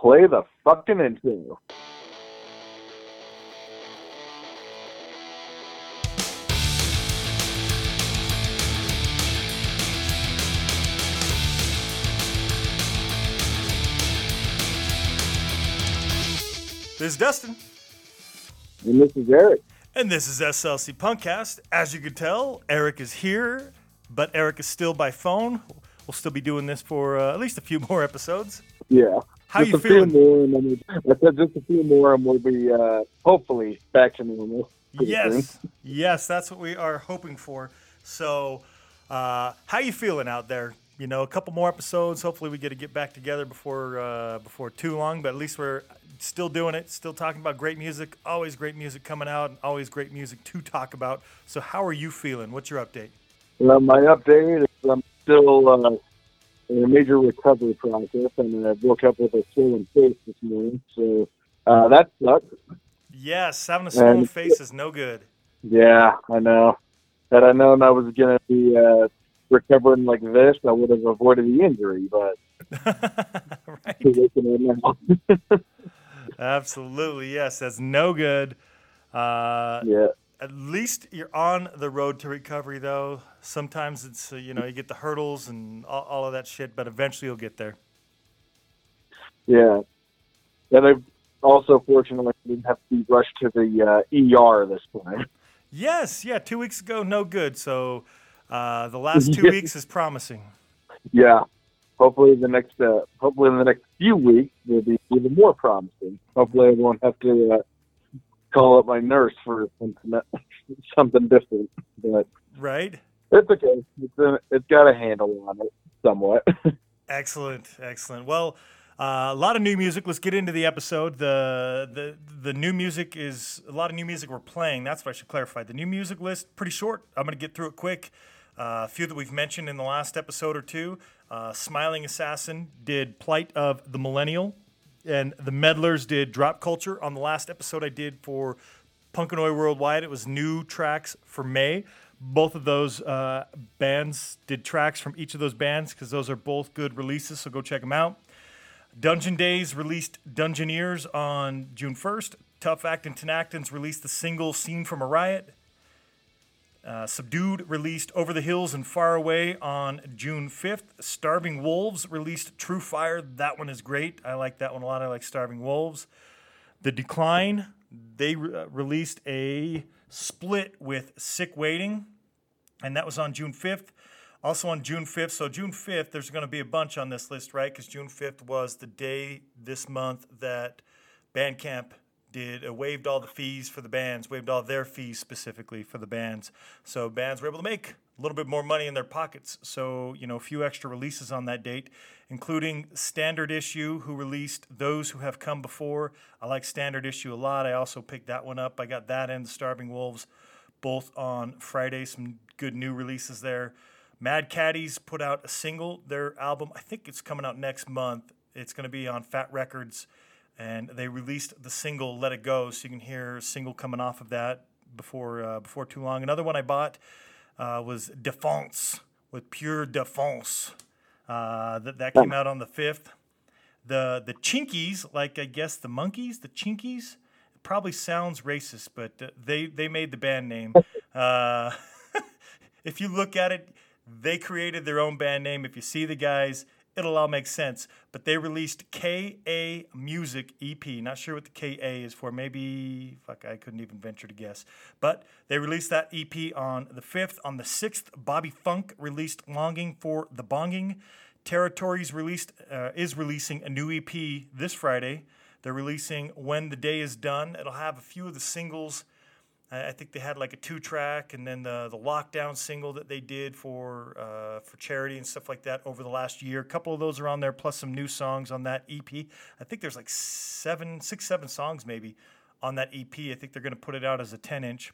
Play the fucking intro. This is Dustin. And this is Eric. And this is SLC Punkcast. As you can tell, Eric is here, but Eric is still by phone. We'll still be doing this for at least a few more episodes. Yeah. How just you feeling? Just a few more, and we'll be hopefully back to normal. Yes, that's what we are hoping for. So, how you feeling out there? You know, a couple more episodes. Hopefully, we get to get back together before too long. But at least we're still doing it. Still talking about great music. Always great music coming out, and always great music to talk about. So, how are you feeling? What's your update? Well, my update is I'm still. In a major recovery process, and I woke up with a swollen face this morning, so that sucks. Yes, having a swollen face is no good. Yeah, I know. Had I known I was going to be recovering like this, I would have avoided the injury, but... Right. Absolutely, yes, that's no good. Yeah. At least you're on the road to recovery, though. Sometimes it's, you get the hurdles and all of that shit, but eventually you'll get there. Yeah. And I also, fortunately, didn't have to be rushed to the ER this time. Yes. Yeah. 2 weeks ago, no good. So the last 2 weeks is promising. Yeah. Hopefully hopefully in the next few weeks, will be even more promising. Hopefully I won't have to... call up my nurse for something different, but right, it's okay. It's got a handle on it somewhat. Excellent. Well, a lot of new music. Let's get into the episode. The new music is a lot of new music we're playing. That's what I should clarify. The new music list pretty short. I'm gonna get through it quick. A few that we've mentioned in the last episode or two. Smiling Assassin did Plight of the Millennial. And the Meddlers did Drop Culture. On the last episode I did for Punk N Oi Worldwide, it was new tracks for May. Both of those bands did tracks from each of those bands because those are both good releases, so go check them out. Dungeon Days released Dungeoneers on June 1st. Tough Act and Tenactans released the single Scene from a Riot. Subdued released Over the Hills and Far Away on June 5th. Starving Wolves released True Fire. That one is great. I like that one a lot. I like Starving Wolves. The Decline, they released a split with Sick Waiting, and that was on June 5th. Also on June 5th. So June 5th, there's going to be a bunch on this list, right? Because June 5th was the day this month that Bandcamp did waived all the fees for the bands, waived all their fees specifically for the bands. So bands were able to make a little bit more money in their pockets. So, a few extra releases on that date, including Standard Issue, who released Those Who Have Come Before. I like Standard Issue a lot. I also picked that one up. I got that and the Starving Wolves both on Friday. Some good new releases there. Mad Caddies put out a single. Their album, I think it's coming out next month. It's going to be on Fat Records. And they released the single Let It Go, so you can hear a single coming off of that before too long. Another one I bought was DeFonce with Pure DeFonce. That came out on the 5th. The Chinkies, like I guess the monkeys, the Chinkies, probably sounds racist, but they made the band name. If you look at it, they created their own band name. If you see the guys... it'll all make sense, but they released K.A. Music EP. Not sure what the K.A. is for. Maybe, I couldn't even venture to guess. But they released that EP on the 5th. On the 6th, Bobby Funk released Longing for the Bonging. Territories is releasing a new EP this Friday. They're releasing When the Day is Done. It'll have a few of the singles. I think they had like a 2-track and then the lockdown single that they did for charity and stuff like that over the last year. A couple of those are on there, plus some new songs on that EP. I think there's like 7 songs maybe on that EP. I think they're going to put it out as a 10-inch.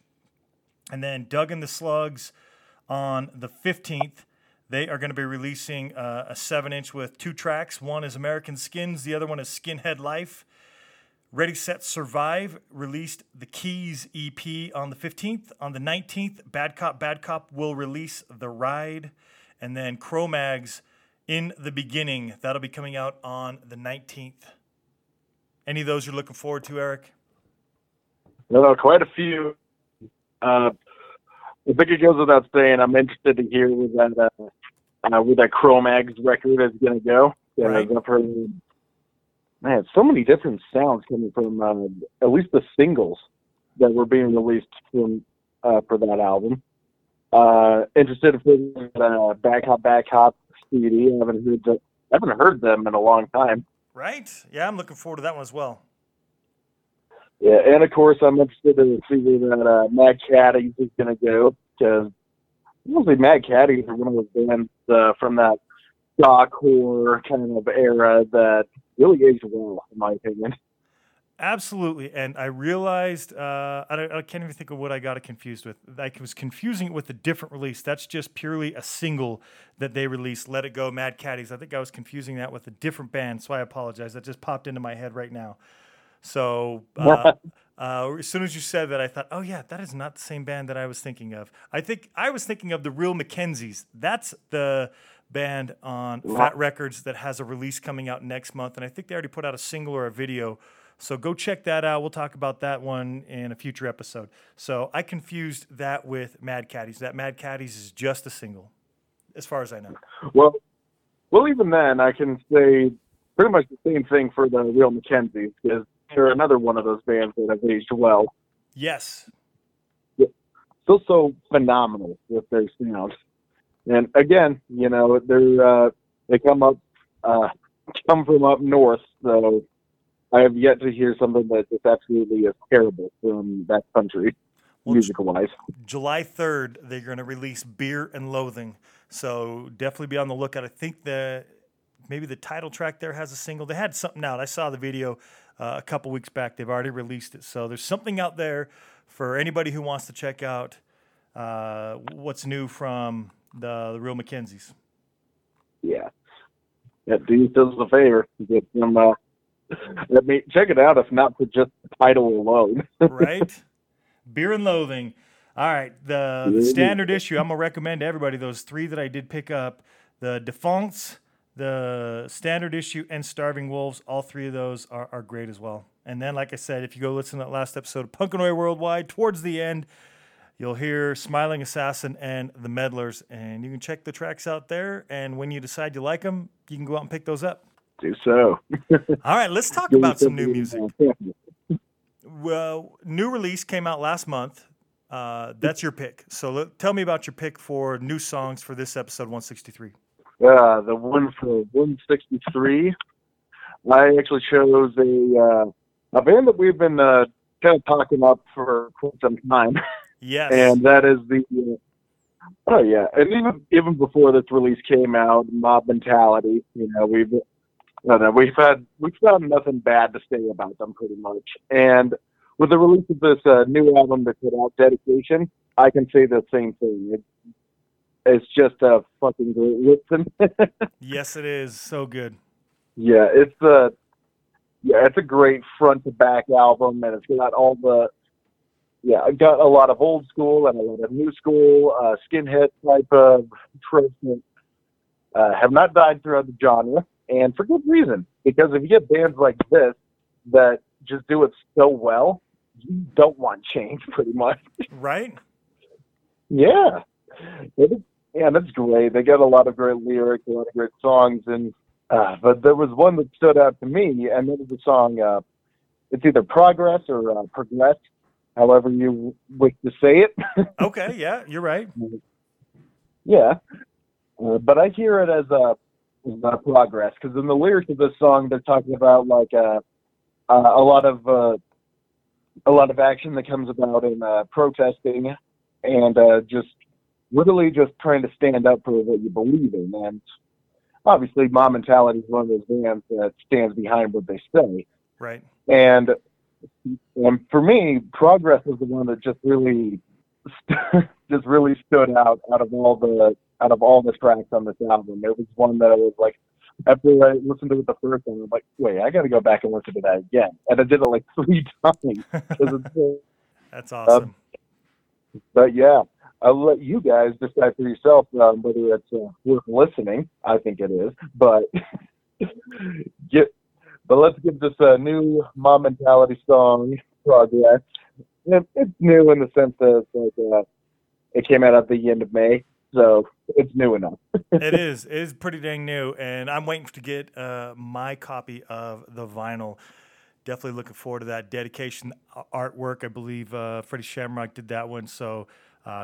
And then Doug and the Slugs on the 15th. They are going to be releasing a 7-inch with 2 tracks. One is American Skins. The other one is Skinhead Life. Ready, Set, Survive released the Keys EP on the 15th. On the 19th, Bad Cop will release The Ride. And then Cro-Mags, In the Beginning, that'll be coming out on the 19th. Any of those you're looking forward to, Eric? No, quite a few. I think it goes without saying, I'm interested to hear where that Cro-Mags record is going to go. Yeah, right. I've heard, man, so many different sounds coming from at least the singles that were being released from for that album. Interested in that Back Hop CD. I haven't heard them in a long time. Right. Yeah, I'm looking forward to that one as well. Yeah, and of course, I'm interested in seeing that Mad Caddies is going to go, because mostly Mad Caddies are one of those bands from that shock horror kind of era that really aged well, in my opinion. Absolutely, and I realized I can't even think of what I got it confused with. I was confusing it with a different release. That's just purely a single that they released, Let It Go, Mad Caddies. I think I was confusing that with a different band, so I apologize. That just popped into my head right now. So as soon as you said that, I thought, oh, yeah, that is not the same band that I was thinking of. I think I was thinking of The Real Mackenzies. That's the band on Fat Records that has a release coming out next month, and I think they already put out a single or a video. So go check that out. We'll talk about that one in a future episode. So I confused that with Mad Caddies. That Mad Caddies is just a single, as far as I know. Well, even then, I can say pretty much the same thing for The Real Mackenzies, because they're another one of those bands that have aged well. Yes. Yeah. Still so phenomenal with their sound. And again, you know, they come from up north, so I have yet to hear something that just absolutely is terrible from that country, musical-wise. July 3rd, they're going to release Beer and Loathing, so definitely be on the lookout. I think maybe the title track there has a single. They had something out. I saw the video a couple weeks back. They've already released it. So there's something out there for anybody who wants to check out what's new from the Real Mackenzies. Yeah. That dude does us a favor. Get them, let me check it out, if not for just the title alone. Right? Beer and Loathing. All right. The Standard Issue. I'm going to recommend to everybody those three that I did pick up. The DeFonce, the Standard Issue, and Starving Wolves, all three of those are great as well. And then, like I said, if you go listen to that last episode of Punk N Oi Worldwide, towards the end, you'll hear Smiling Assassin and The Meddlers. And you can check the tracks out there, and when you decide you like them, you can go out and pick those up. Do so. All right, let's talk about some new music. Well, new release came out last month. That's your pick. So tell me about your pick for new songs for this episode 163. The one for 163, I actually chose a band that we've been kind of talking about for quite some time. Yes. And that is and even before this release came out, Mob Mentality. You know, we've found nothing bad to say about them pretty much. And with the release of this new album that put out, Dedication, I can say the same thing. It's just a fucking great listen. Yes, it is. So good. Yeah, it's a great front to back album, and it's got got a lot of old school and a lot of new school, skinhead type of tropes that have not died throughout the genre, and for good reason. Because if you get bands like this that just do it so well, you don't want change, pretty much. Right? Yeah. Yeah, that's great. They got a lot of great lyrics, a lot of great songs, and but there was one that stood out to me, and that was the song. It's either Progress or Progress, however you wish to say it. Okay, yeah, you're right. Yeah, but I hear it as a progress, because in the lyrics of this song, they're talking about like a lot of action that comes about in protesting and just. Literally just trying to stand up for what you believe in. And obviously, Mob Mentality is one of those bands that stands behind what they say. Right. And for me, Progress is the one that just really stood out of all the tracks on this album. It was one that I was like, after I listened to it the first time, I'm like, wait, I got to go back and listen to that again. And I did it like 3 times. That's awesome. But yeah. I'll let you guys decide for yourself whether it's worth listening. I think it is, but But let's give this a new Mob Mentality song progress. It's new in the sense that it's like, it came out at the end of May, so it's new enough. It is. It is pretty dang new, and I'm waiting to get my copy of the vinyl. Definitely looking forward to that dedication artwork. I believe Freddie Shamrock did that one, so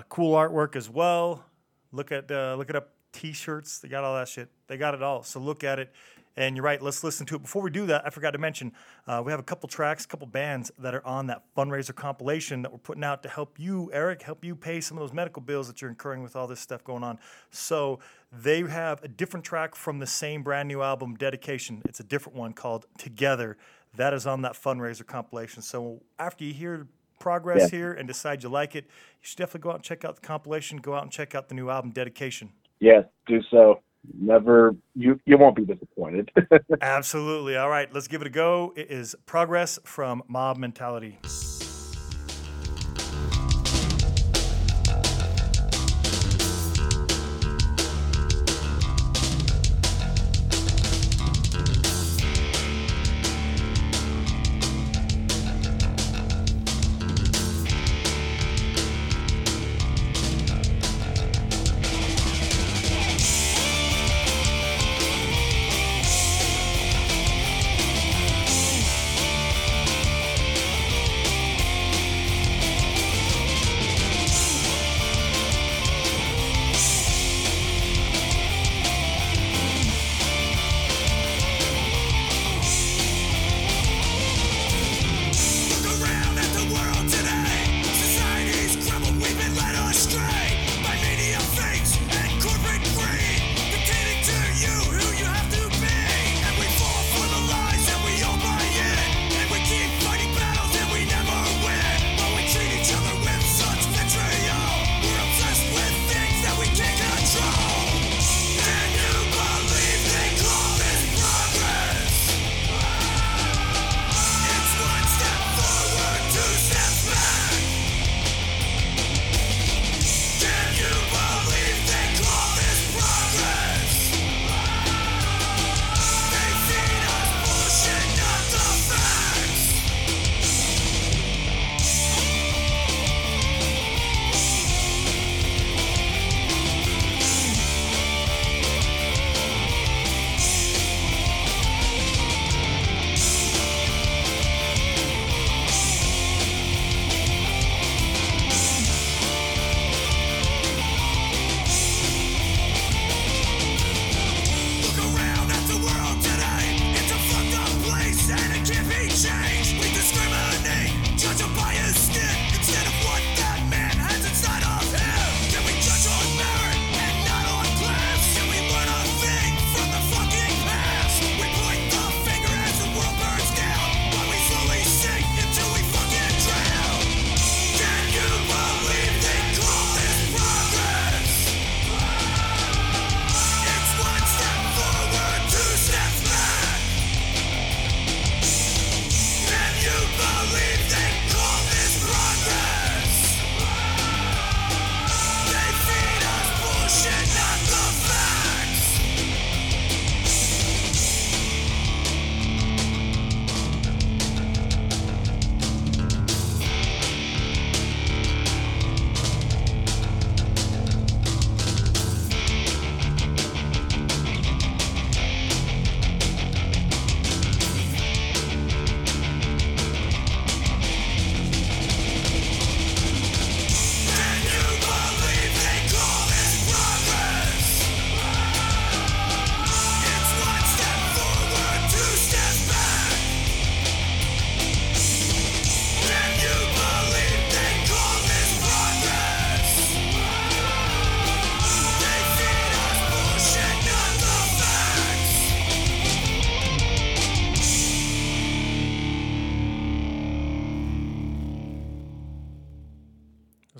cool artwork as well. Look it up. T-shirts, they got all that shit. They got it all. So look at it. And you're right, let's listen to it. Before we do that, I forgot to mention, we have a couple tracks, a couple bands that are on that fundraiser compilation that we're putting out to help you, Eric, help you pay some of those medical bills that you're incurring with all this stuff going on. So they have a different track from the same brand new album, Dedication. It's a different one called Together. That is on that fundraiser compilation. So after you hear progress here and decide you like it, you should definitely go out and check out the compilation. Go out and check out the new album, Dedication. Yes, do so. Never, you won't be disappointed. Absolutely. All right, let's give it a go. It is Progress from Mob Mentality.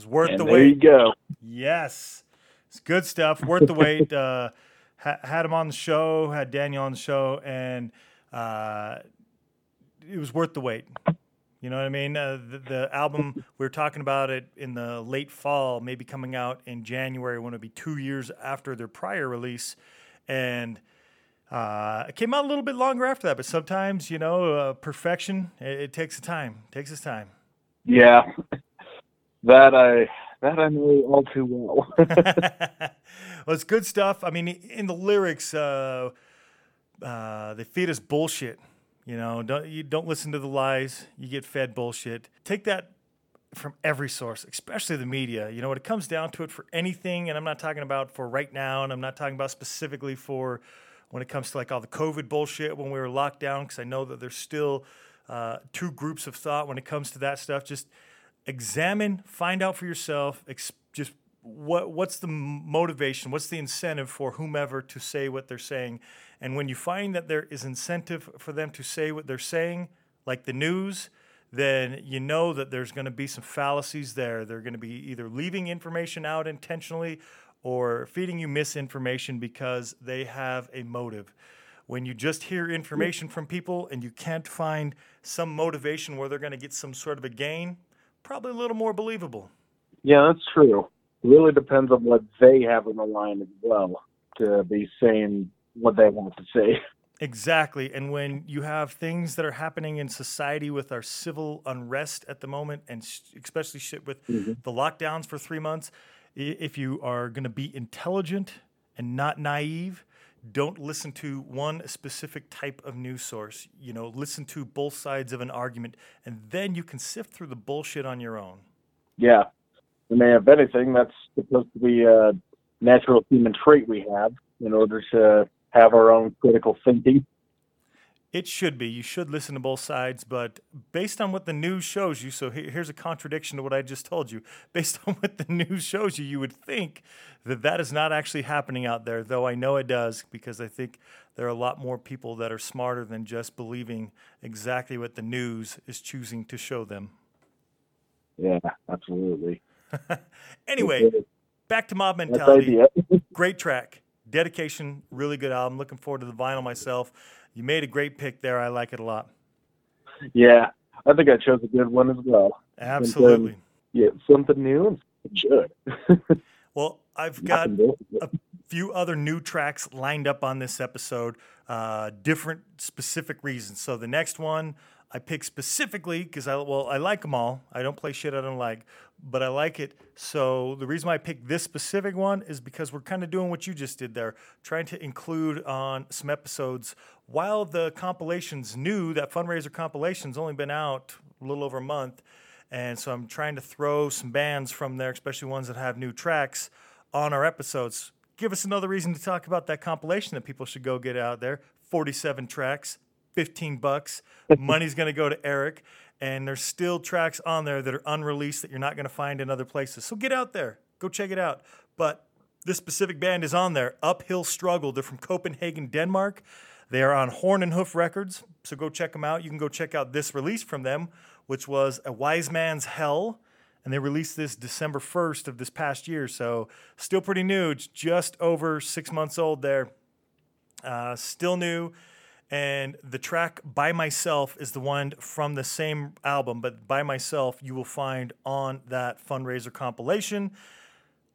Worth the wait. There you go. Yes. It's good stuff. Worth the wait. Had him on the show, had Daniel on the show, and it was worth the wait. You know what I mean? The album, we were talking about it in the late fall, maybe coming out in January, when it'll be 2 years after their prior release. And It came out a little bit longer after that, but sometimes, you know, perfection, it takes time. It takes its time. Yeah, that I know all too well. Well, it's good stuff. I mean, in the lyrics, they feed us bullshit. You know, you don't listen to the lies. You get fed bullshit. Take that from every source, especially the media. You know, when it comes down to it, for anything, and I'm not talking about for right now, and I'm not talking about specifically for when it comes to like all the COVID bullshit when we were locked down, because I know that there's still two groups of thought when it comes to that stuff. Just examine, find out for yourself, just what's the motivation, what's the incentive for whomever to say what they're saying. And when you find that there is incentive for them to say what they're saying, like the news, then you know that there's going to be some fallacies there. They're going to be either leaving information out intentionally or feeding you misinformation because they have a motive. When you just hear information from people and you can't find some motivation where they're going to get some sort of a gain, probably a little more believable. Yeah, that's true. It really depends on what they have in the line as well to be saying what they want to say. Exactly. And when you have things that are happening in society with our civil unrest at the moment, and especially shit with the lockdowns for 3 months, if you are going to be intelligent and not naive, don't listen to one specific type of news source. You know, listen to both sides of an argument, and then you can sift through the bullshit on your own. Yeah. I mean, if anything, that's supposed to be a natural human trait we have in order to have our own critical thinking. It should be. You should listen to both sides, but based on what the news shows you, so here's a contradiction to what I just told you. Based on what the news shows you, you would think that that is not actually happening out there, though I know it does, because I think there are a lot more people that are smarter than just believing exactly what the news is choosing to show them. Yeah, absolutely. Anyway, back to Mob Mentality. Great track. Dedication, really good album. Looking forward to the vinyl myself. You made a great pick there. I like it a lot. Yeah, I think I chose a good one as well. Absolutely. Yeah, something new and good. Well, I've got a few other new tracks lined up on this episode, different specific reasons. So the next one I picked specifically because I like them all. I don't play shit I don't like, but I like it. So the reason why I picked this specific one is because we're kind of doing what you just did there, trying to include on some episodes. While the compilations new, that fundraiser compilation's only been out a little over a month, and so I'm trying to throw some bands from there, especially ones that have new tracks, on our episodes. Give us another reason to talk about that compilation that people should go get out there. 47 tracks, $15. Money's going to go to Eric. And there's still tracks on there that are unreleased that you're not going to find in other places. So get out there. Go check it out. But this specific band is on there, Uphill Struggle. They're from Copenhagen, Denmark. They are on Horn and Hoof Records. So go check them out. You can go check out this release from them, which was A Wise Man's Hell. And they released this December 1st of this past year. So still pretty new. It's just over 6 months old there. Still new. And the track By Myself is the one from the same album, but By Myself you will find on that fundraiser compilation.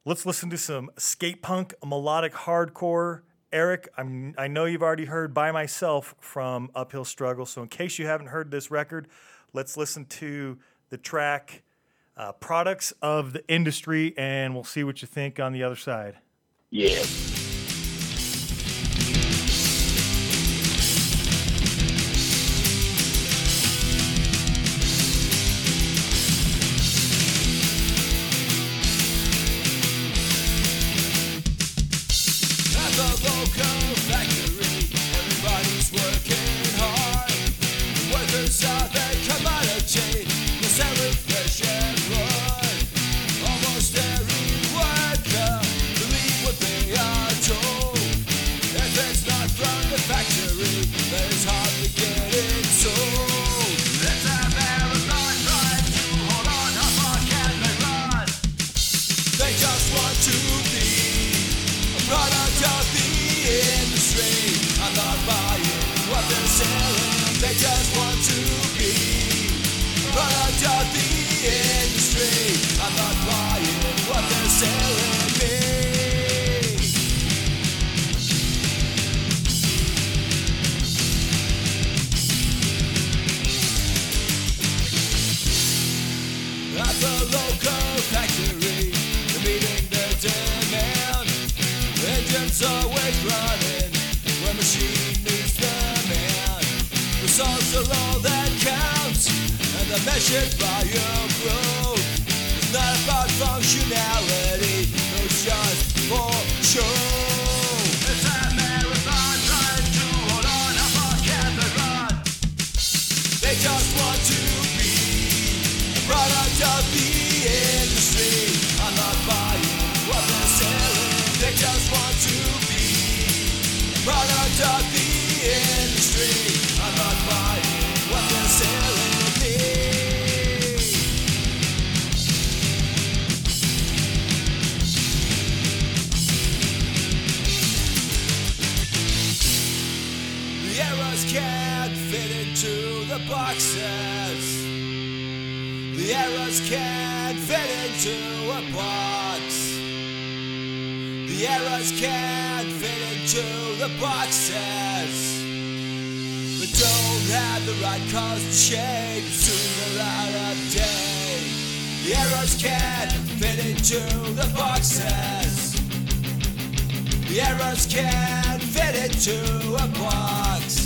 Let's listen to some skate punk, melodic hardcore. Eric, I know you've already heard By Myself from Uphill Struggle, so in case you haven't heard this record, let's listen to the track Products of the Industry, and we'll see what you think on the other side. Yeah. Yeah. Measured by your growth. It's not about functionality, it's just for show. It's a marathon trying to hold on up a canvas run. They just want to be a product of the industry. I'm not buying what they're selling. They just want to be a product of the industry. I'm not buying what they're selling. Can't fit into the boxes. The errors can't fit into a box. The errors can't fit into the boxes. They don't have the right cause and shape. Soon they're out of date. The errors can't fit into the boxes. The errors can't fit into a box.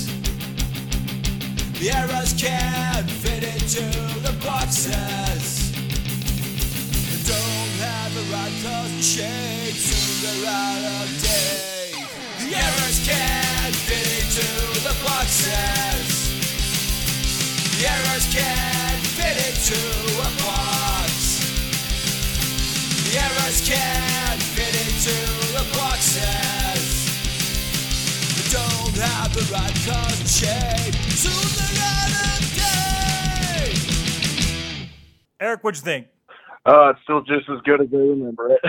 The errors can't fit into the boxes. They don't have the right colour and shape, soon they're out of date. The errors can't fit into the boxes. The errors can't fit into a box. The errors can't fit into the boxes. They don't have the right colour and shape, soon they're out of date. Eric, what'd you think? It's still just as good as I remember it.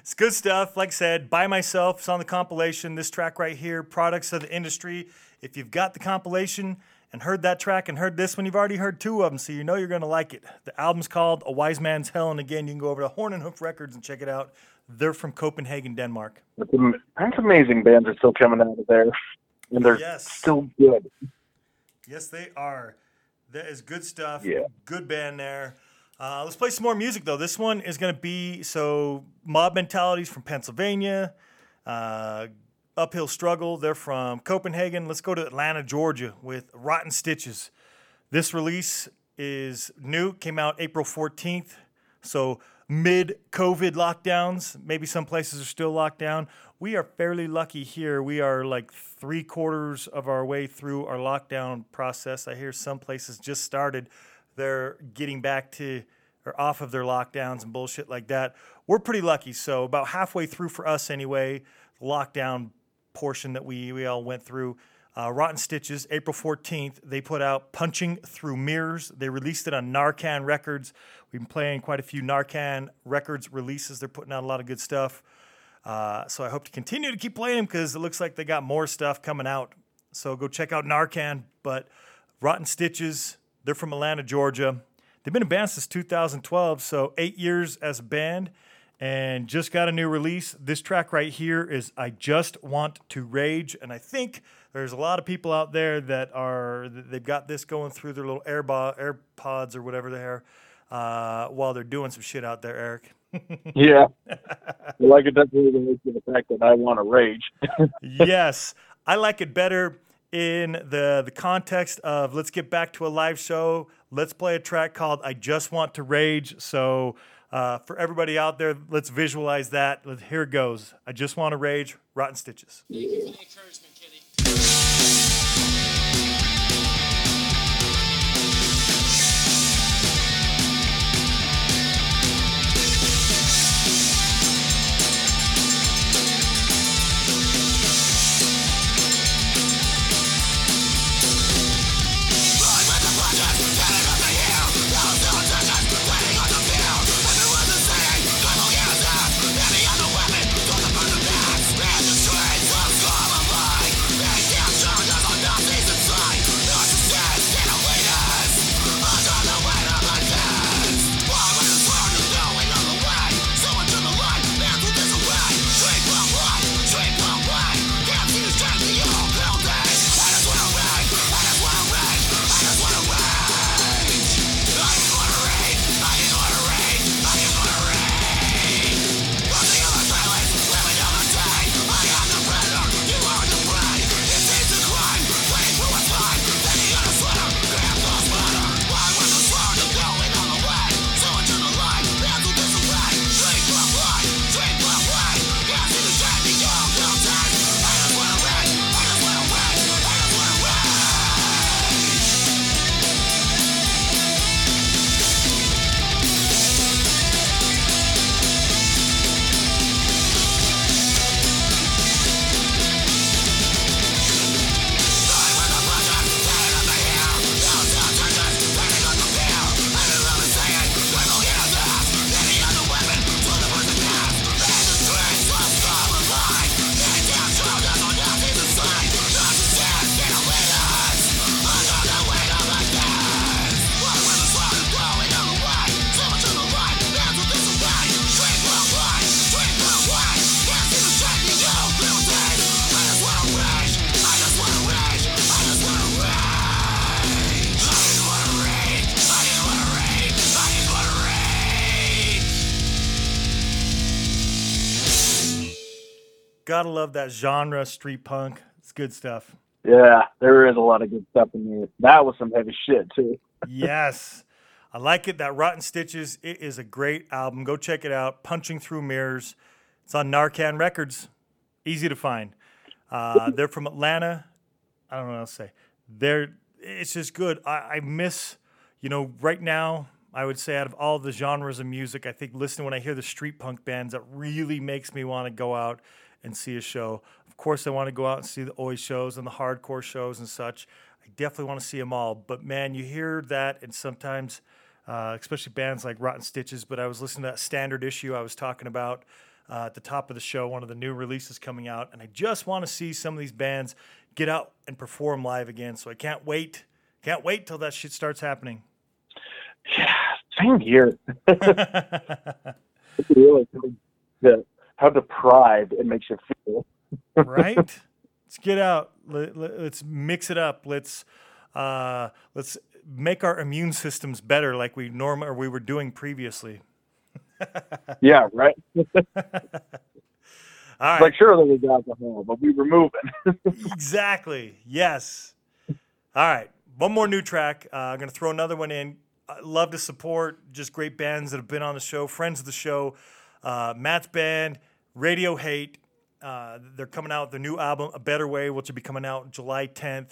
It's good stuff. Like I said, By Myself, it's on the compilation. This track right here, Products of the Industry. If you've got the compilation and heard that track and heard this one, you've already heard two of them, so you know you're going to like it. The album's called A Wise Man's Hell, and again, you can go over to Horn and Hoof Records and check it out. They're from Copenhagen, Denmark. That's amazing bands are still coming out of there, and they're still good. Yes, they are. That is good stuff. Yeah. Good band there. Let's play some more music, though. This one is going to be, Mob Mentality's from Pennsylvania. Uphill Struggle, they're from Copenhagen. Let's go to Atlanta, Georgia with Rotten Stitches. This release is new, came out April 14th. So mid-COVID lockdowns, maybe some places are still locked down. We are fairly lucky here. We are like 3/4 of our way through our lockdown process. I hear some places just started. They're getting back to or off of their lockdowns and bullshit like that. We're pretty lucky. So about halfway through for us anyway, the lockdown portion that we all went through. Rotten Stitches, April 14th, they put out Punching Through Mirrors. They released it on Narcan Records. We've been playing quite a few Narcan Records releases. They're putting out a lot of good stuff. So I hope to continue to keep playing them because it looks like they got more stuff coming out. So go check out Narcan. But Rotten Stitches, they're from Atlanta, Georgia. They've been a band since 2012, so 8 years as a band, and just got a new release. This track right here is I Just Want to Rage, and I think there's a lot of people out there that they've got this going through their little AirPods or whatever they are while they're doing some shit out there, Eric. Yeah. Like it doesn't even relate to the fact that I want to rage. Yes. I like it better in the context of let's get back to a live show. Let's play a track called I Just Want to Rage. So for everybody out there, let's visualize that. Here it goes. I Just Want to Rage, Rotten Stitches. Thank you for the encouragement, Kenny. Shut Gotta love that genre, street punk. It's good stuff. Yeah, there is a lot of good stuff in there. That was some heavy shit, too. Yes. I like it. That Rotten Stitches, it is a great album. Go check it out. Punching Through Mirrors. It's on Narcan Records. Easy to find. They're from Atlanta. I don't know what else to say. It's just good. I miss, right now, I would say out of all the genres of music, I think listening when I hear the street punk bands, that really makes me want to go out and see a show. Of course, I want to go out and see the Oi shows and the hardcore shows and such. I definitely want to see them all. But, man, you hear that, and sometimes, especially bands like Rotten Stitches, but I was listening to that Standard Issue I was talking about at the top of the show, one of the new releases coming out, and I just want to see some of these bands get out and perform live again. So I can't wait. Can't wait till that shit starts happening. Yeah, same here. Really, how deprived it makes you feel. Right? Let's get out. Let's mix it up. Let's make our immune systems better, like we were doing previously. Yeah, right. All right. Like, sure, that we got the home, but we were moving. Exactly. Yes. All right. One more new track. I'm going to throw another one in. I love to support just great bands that have been on the show, friends of the show, Matt's band, Radio Hate. They're coming out with their new album, A Better Way, which will be coming out July 10th.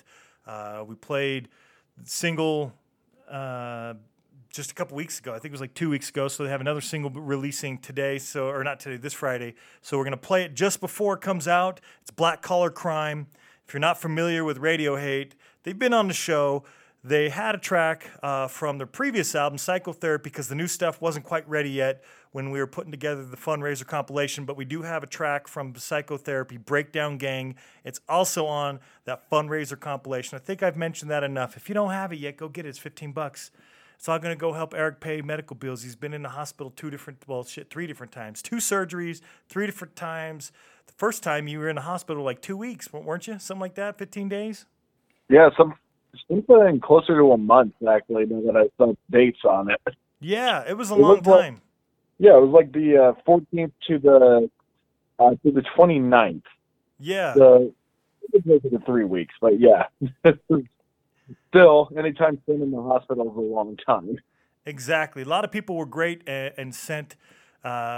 We played single just a couple weeks ago. I think it was like 2 weeks ago. So they have another single releasing today. This Friday. So we're going to play it just before it comes out. It's Black Collar Crime. If you're not familiar with Radio Hate, they've been on the show. They had a track from their previous album, Psychotherapy, because the new stuff wasn't quite ready yet when we were putting together the fundraiser compilation. But we do have a track from Psychotherapy, Breakdown Gang. It's also on that fundraiser compilation. I think I've mentioned that enough. If you don't have it yet, go get it. It's $15. It's all going to go help Eric pay medical bills. He's been in the hospital three different times. 2 surgeries, 3 different times. The first time you were in the hospital like 2 weeks, weren't you? Something like that, 15 days? Yeah, something closer to a month, actually, now that I saw dates on it. Yeah, it was a long time. It was like the 14th to the 29th. Yeah. So it was like 3 weeks, but yeah. Still, anytime staying in the hospital is a long time. Exactly. A lot of people were great and sent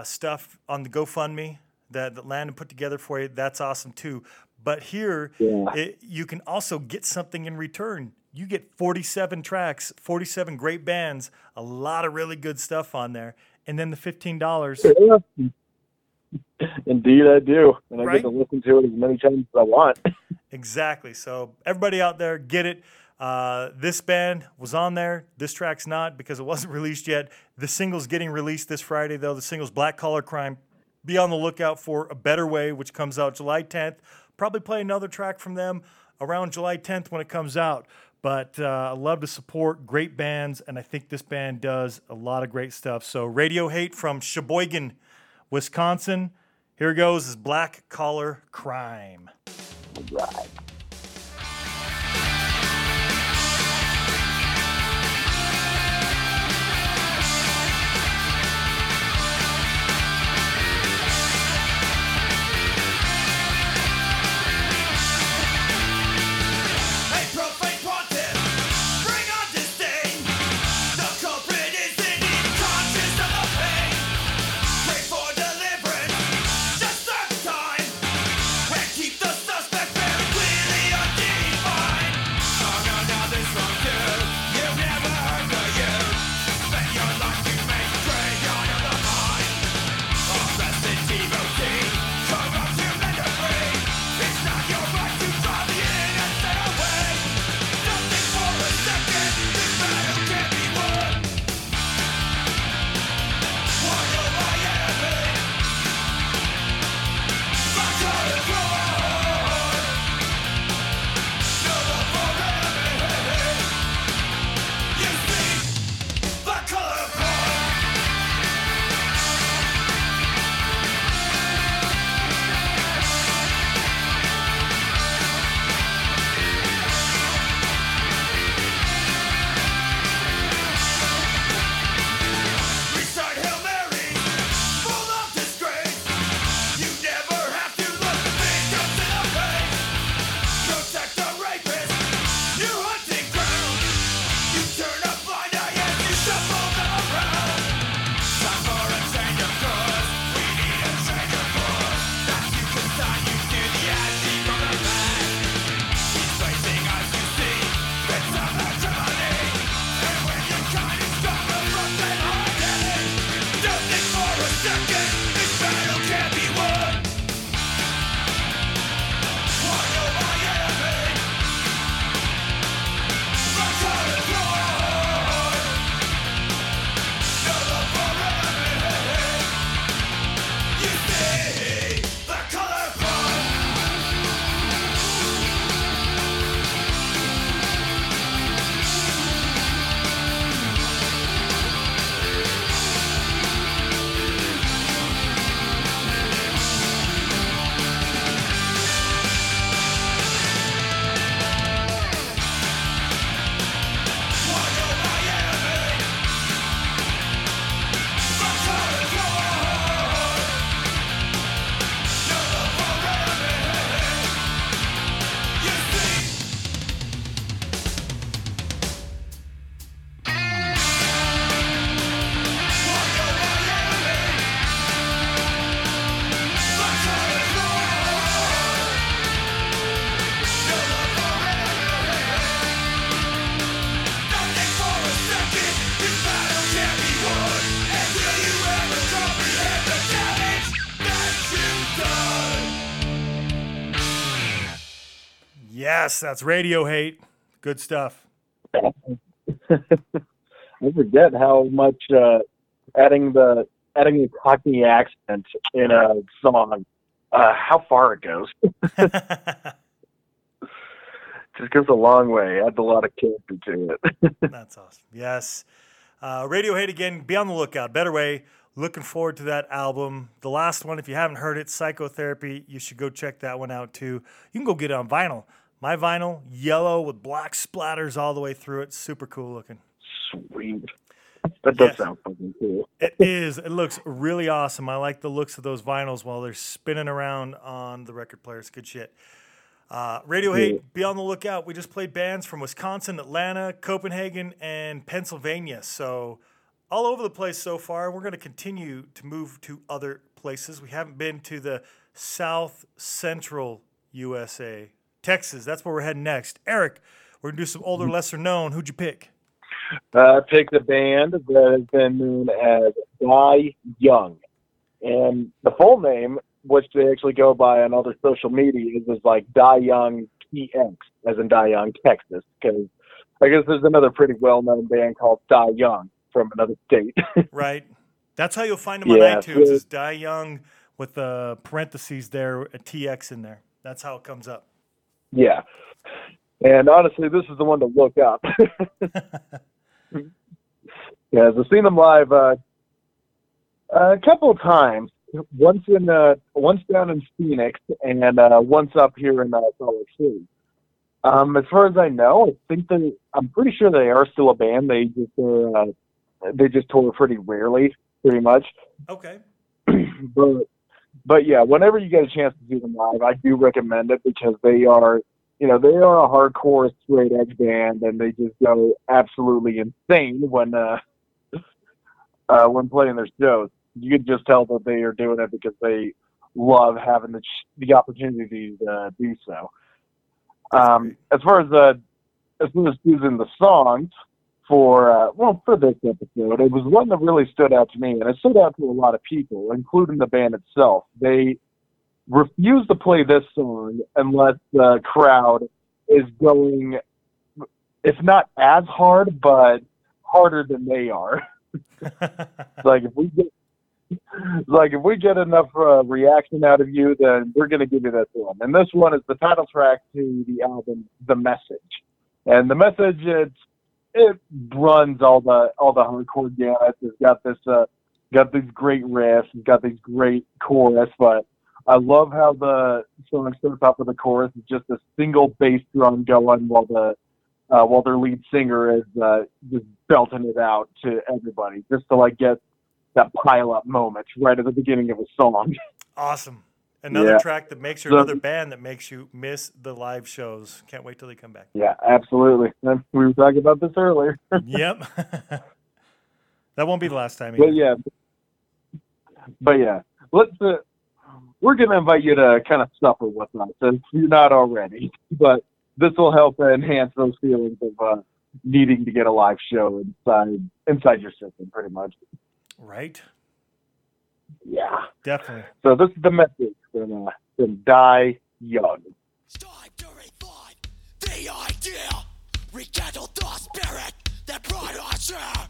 stuff on the GoFundMe that Landon put together for you. That's awesome, too. But here, you can also get something in return. You get 47 tracks, 47 great bands, a lot of really good stuff on there. And then the $15. Yeah. Indeed, I do. And I get to listen to it as many times as I want. Exactly. So everybody out there, get it. This band was on there. This track's not because it wasn't released yet. The single's getting released this Friday, though. The single's Black Collar Crime. Be on the lookout for A Better Way, which comes out July 10th. Probably play another track from them around July 10th when it comes out. But I love to support great bands, and I think this band does a lot of great stuff. So Radio Hate from Sheboygan, Wisconsin. Here goes is Black Collar Crime. All right. Yes, that's Radio Hate. Good stuff. I forget how much adding the Cockney accent in a song, how far it goes. Just goes a long way. Adds a lot of character to it. That's awesome. Yes. Radio Hate again. Be on the lookout. Better Way. Looking forward to that album. The last one, if you haven't heard it, Psychotherapy, you should go check that one out too. You can go get it on vinyl. My vinyl, yellow with black splatters all the way through it. Super cool looking. Sweet. That does sound fucking cool. It is. It looks really awesome. I like the looks of those vinyls while they're spinning around on the record player. It's good shit. Radio Hate, be on the lookout. We just played bands from Wisconsin, Atlanta, Copenhagen, and Pennsylvania. So all over the place so far. We're going to continue to move to other places. We haven't been to the South Central USA. Texas, that's where we're heading next. Eric, we're going to do some older, lesser known. Who'd you pick? I picked a band that has been known as Die Young. And the full name, which they actually go by on other social media, is like Die Young TX, as in Die Young, Texas, because I guess there's another pretty well-known band called Die Young from another state. Right. That's how you'll find them on iTunes, is Die Young with the parentheses there, a TX in there. That's how it comes up. Yeah. And honestly, this is the one to look up. Yeah, I've seen them live a couple of times. Once down in Phoenix, and once up here in Salt Lake City. As far as I know, I'm pretty sure they are still a band. They just tour pretty rarely, pretty much. Okay. But yeah, whenever you get a chance to see them live, I do recommend it because they are a hardcore straight edge band, and they just go absolutely insane when playing their shows. You can just tell that they are doing it because they love having the opportunity to do so. As far as choosing the songs for this episode, it was one that really stood out to me, and it stood out to a lot of people, including the band itself. They refuse to play this song unless the crowd is going, if not as hard, but harder than they are. If we get enough reaction out of you, then we're going to give you this one. And this one is the title track to the album, The Message. And The Message, it runs all the hardcore gamuts. It's got this, got these great riffs, it's got these great chorus. But I love how the song starts off with the chorus. It's just a single bass drum going while their lead singer is just belting it out to everybody, just to get that pile-up moment right at the beginning of a song. Awesome. Another track that makes you, another band that makes you miss the live shows. Can't wait till they come back. Yeah, absolutely. We were talking about this earlier. Yep. That won't be the last time either. But yeah. We're going to invite you to kind of suffer with us if you're not already. But this will help enhance those feelings of needing to get a live show inside your system, pretty much. Right? Yeah. Definitely. So this is The Message from Die Young. Time to revive the idea. Rekindle the spirit that brought us here.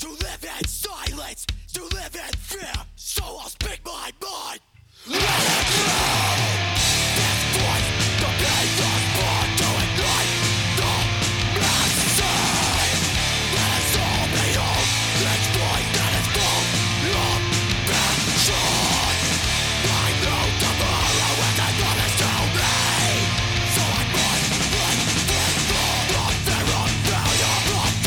To live in silence, to live in fear. So I'll speak my mind. Let it go! This voice, the pain of God, to ignite the message. Let us all be home. This voice that is full of passion. I know tomorrow is another story. So I must fight for the fear of failure.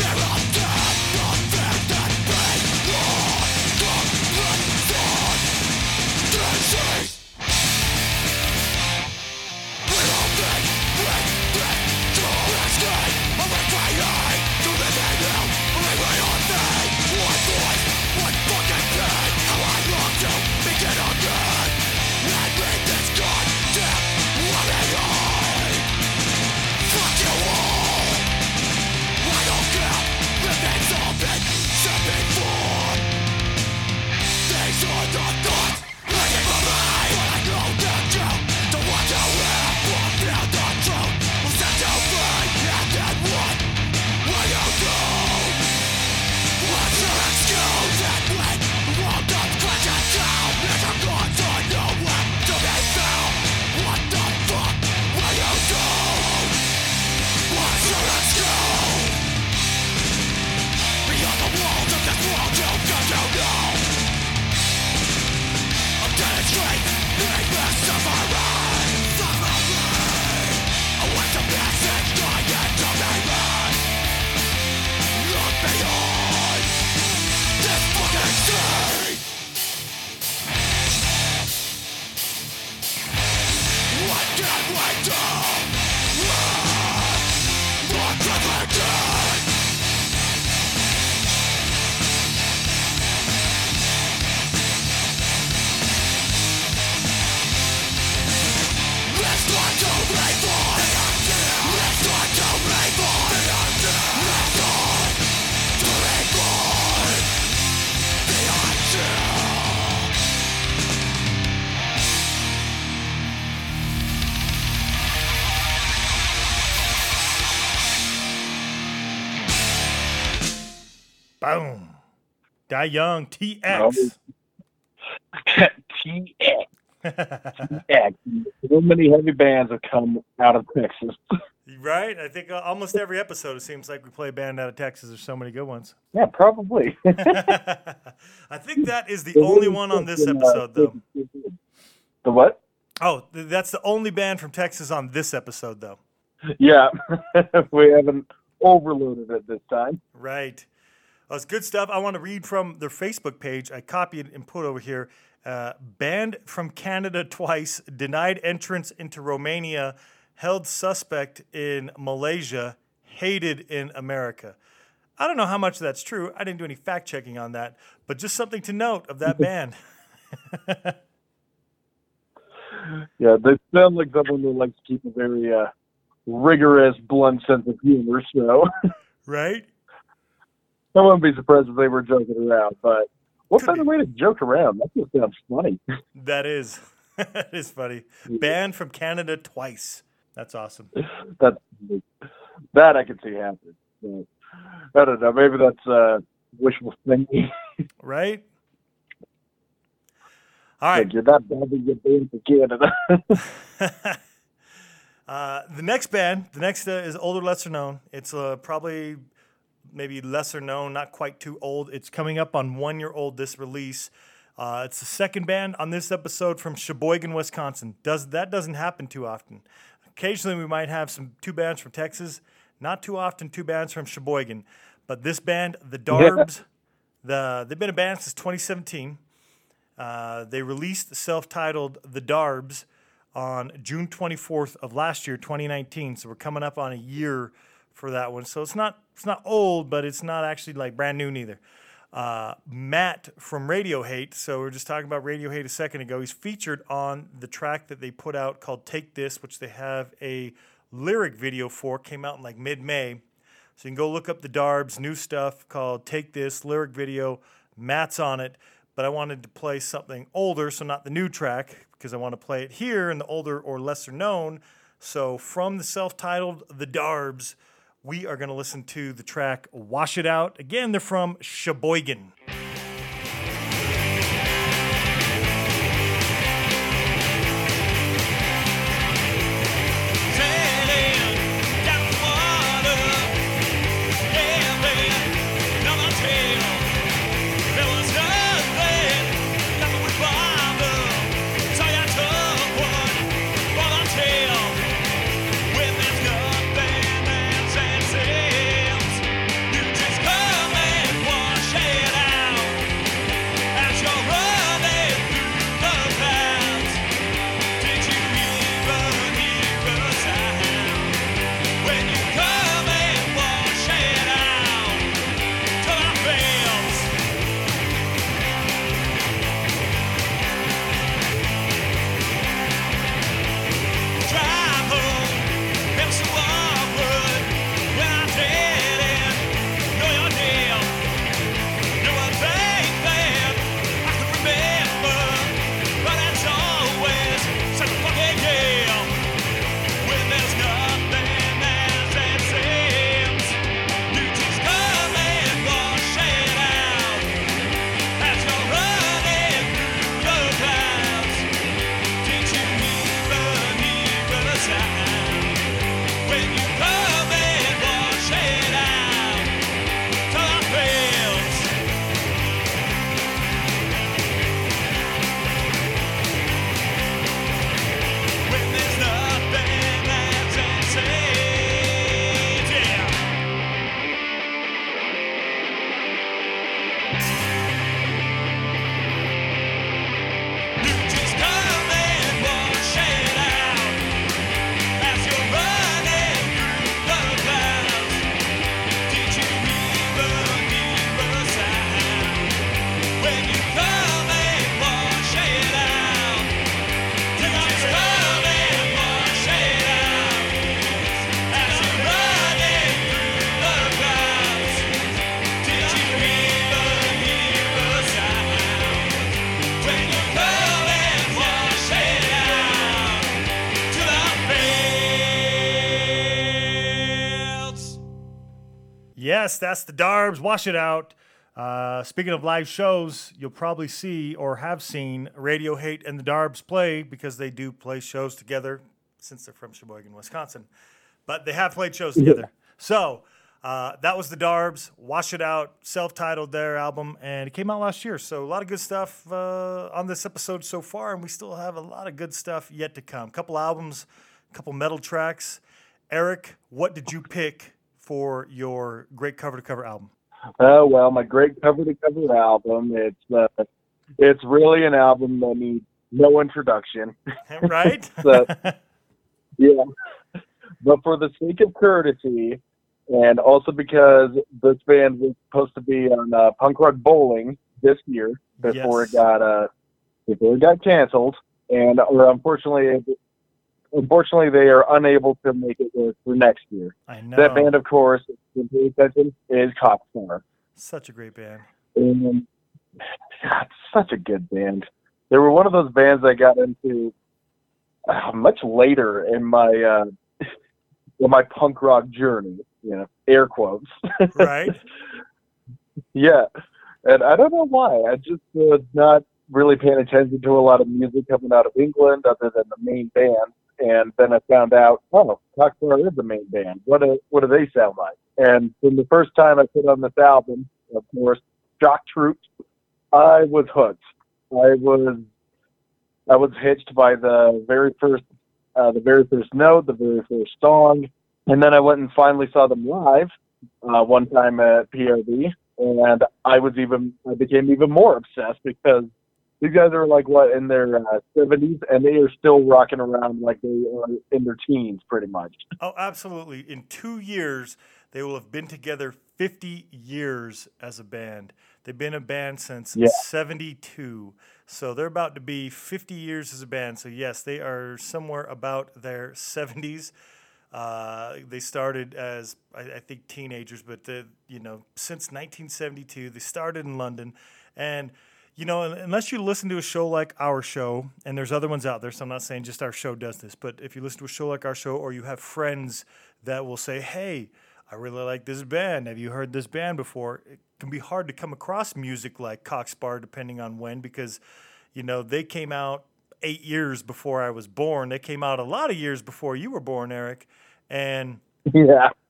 Boom. Die Young TX. TX. So many heavy bands have come out of Texas. Right? I think almost every episode it seems like we play a band out of Texas. There's so many good ones. Yeah, probably. I think that is the only one on this episode, though. The what? Oh, that's the only band from Texas on this episode, though. Yeah, we haven't overloaded it this time. Right. Well, it's good stuff. I want to read from their Facebook page. I copied and put over here. Banned from Canada twice, denied entrance into Romania, held suspect in Malaysia, hated in America. I don't know how much of that's true. I didn't do any fact checking on that, but just something to note of that band. Yeah, they sound like someone who likes to keep a very rigorous, blunt sense of humor, so. Right? I wouldn't be surprised if they were joking around, but what kind of way to joke around? That just sounds funny. That is. That is funny. Banned from Canada twice. That's awesome. That I can see happen. So, I don't know. Maybe that's wishful thinking. Right? All right. You're not banning your band for Canada. The next is older, lesser known. It's probably maybe lesser known, not quite too old. It's coming up on 1 year old this release. It's the second band on this episode from Sheboygan, Wisconsin. That doesn't happen too often. Occasionally we might have two bands from Texas. Not too often two bands from Sheboygan. But this band, The Darbs, they've been a band since 2017. They released the self-titled The Darbs on June 24th of last year, 2019. So we're coming up on a year for that one. So it's not old, but it's not actually like brand new neither. Matt from Radio Hate. So we were just talking about Radio Hate a second ago. He's featured on the track that they put out called Take This, which they have a lyric video for. Came out in like mid-May. So you can go look up The Darbs, new stuff called Take This, lyric video. Matt's on it. But I wanted to play something older, so not the new track, because I want to play it here in the older or lesser known. So from the self-titled The Darbs, we are going to listen to the track Wash It Out. Again, they're from Sheboygan. Yes, that's The Darbs. Wash It Out. Speaking of live shows, you'll probably see or have seen Radio Hate and the Darbs play, because they do play shows together since they're from Sheboygan, Wisconsin. But they have played shows together. Yeah. So that was the Darbs. Wash It Out, self-titled their album, and it came out last year. So a lot of good stuff on this episode so far, and we still have a lot of good stuff yet to come. A couple albums, a couple metal tracks. Eric, what did you pick for your great cover-to-cover album? Well, my great cover-to-cover album, it's really an album that needs no introduction. Right? So, yeah. But for the sake of courtesy, and also because this band was supposed to be on Punk Rock Bowling this year before it got canceled, and unfortunately they are unable to make it work for next year. I know. That band, of course, is Cock Sparrer. Such a great band. And, God, such a good band. They were one of those bands I got into much later in my punk rock journey, air quotes. Right. Yeah. And I don't know why. I just was not really paying attention to a lot of music coming out of England other than the main band. And then I found out, Cock Sparrer is the main band. What do they sound like? And from the first time I put on this album, of course, Shock Troops, I was hooked. I was hitched by the very first note, the very first song, and then I went and finally saw them live one time at PRB, and I became even more obsessed, because these guys are in their 70s, and they are still rocking around like they are in their teens, pretty much. Oh, absolutely. In 2 years, they will have been together 50 years as a band. They've been a band since 72, so they're about to be 50 years as a band. So, yes, they are somewhere about their 70s. They started as, I think, teenagers, but, since 1972, they started in London, and... unless you listen to a show like our show, and there's other ones out there, so I'm not saying just our show does this, but if you listen to a show like our show, or you have friends that will say, hey, I really like this band, have you heard this band before? It can be hard to come across music like Cock Sparrer, depending on when, because, they came out 8 years before I was born. They came out a lot of years before you were born, Eric. And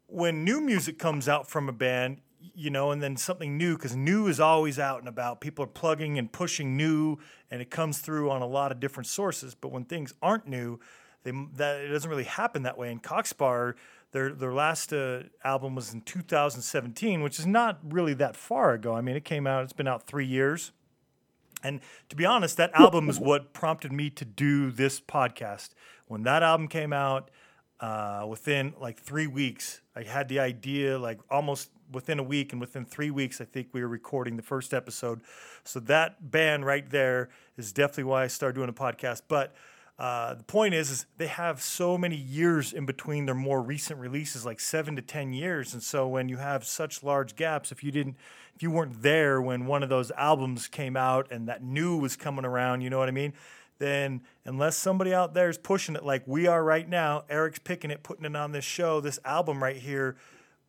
when new music comes out from a band, and then something new, because new is always out and about. People are plugging and pushing new, and it comes through on a lot of different sources. But when things aren't new, it doesn't really happen that way. And Cock Sparrer, their last album was in 2017, which is not really that far ago. I mean, it came out, it's been out 3 years. And to be honest, that album is what prompted me to do this podcast. When that album came out, within 3 weeks, I had the idea, almost within a week, and within 3 weeks, I think we were recording the first episode. So that band right there is definitely why I started doing a podcast. But the point is they have so many years in between their more recent releases, 7 to 10 years. And so when you have such large gaps, if you weren't there when one of those albums came out and that new was coming around, you know what I mean? Then unless somebody out there is pushing it like we are right now, Eric's picking it, putting it on this show, this album right here,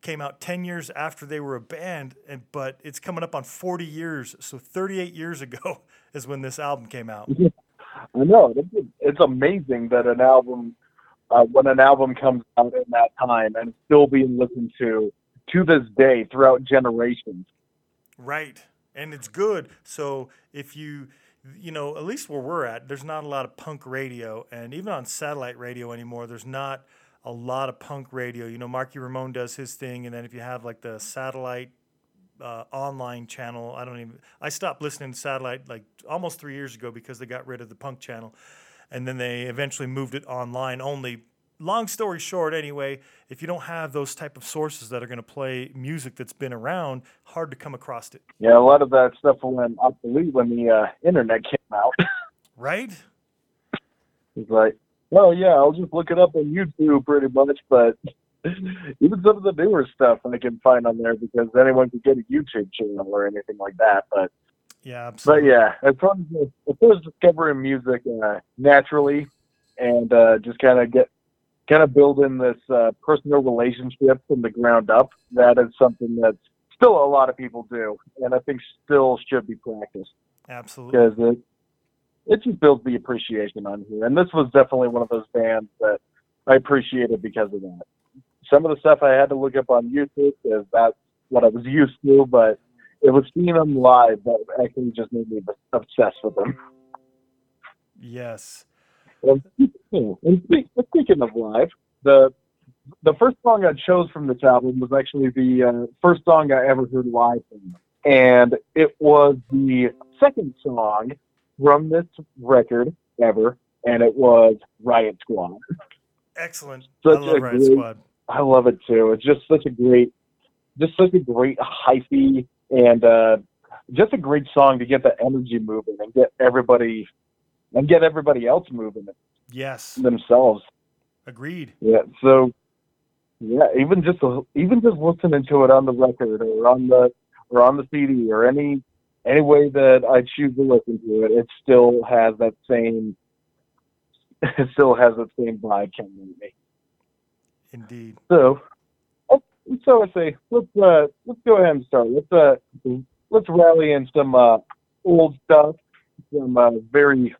came out 10 years after they were a band, but it's coming up on 40 years. So 38 years ago is when this album came out. Yeah, I know. It's amazing that when an album comes out in that time and still being listened to this day throughout generations. Right. And it's good. So if you... at least where we're at, there's not a lot of punk radio, and even on satellite radio anymore, there's not a lot of punk radio. Marky Ramone does his thing, and then if you have the satellite online channel, I stopped listening to satellite almost 3 years ago because they got rid of the punk channel, and then they eventually moved it online only. Long story short, anyway, if you don't have those type of sources that are going to play music that's been around, hard to come across it. Yeah, a lot of that stuff went obsolete when the internet came out. Right? It's I'll just look it up on YouTube pretty much, but even some of the newer stuff I can find on there, because anyone can get a YouTube channel or anything like that, but... Yeah, absolutely. But yeah, as far as discovering music naturally and just kind of building this personal relationship from the ground up. That is something that's still a lot of people do, and I think still should be practiced. Absolutely. Because it just builds the appreciation on here. And this was definitely one of those bands that I appreciated because of that. Some of the stuff I had to look up on YouTube because that's what I was used to, but it was seeing them live that actually just made me obsessed with them. Yes. And speaking of live, the first song I chose from this album was actually the first song I ever heard live from them. And it was the second song from this record ever, and it was Riot Squad. Excellent. I love Riot Squad. I love it too. It's just such a great hyphy and just a great song to get the energy moving and get everybody else moving. Yes. Themselves. Agreed. Yeah. So yeah, even just listening to it on the record or on the CD or any way that I choose to listen to it, it still has that same vibe coming to me. Indeed. So I say let's go ahead and start. Let's rally in some old stuff, some very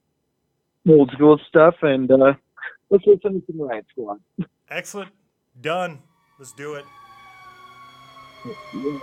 old school stuff, and let's listen to some Riot Squad. Excellent. Done. Let's do it. Yeah.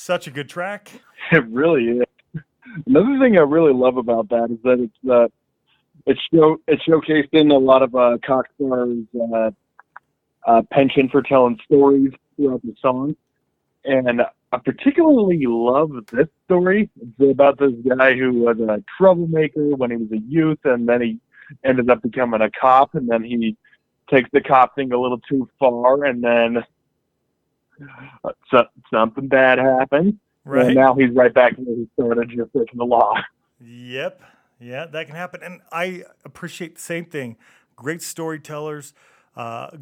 Such a good track. It really is. Another thing I really love about that is that it's showcased in a lot of Cock Sparrer's penchant for telling stories throughout the song, and I particularly love this story. It's about this guy who was a troublemaker when he was a youth, and then he ended up becoming a cop, and then he takes the cop thing a little too far, and then something bad happened, right? And now he's right back where he started, just breaking the law. Yep. Yeah, that can happen. And I appreciate the same thing. Great storytellers,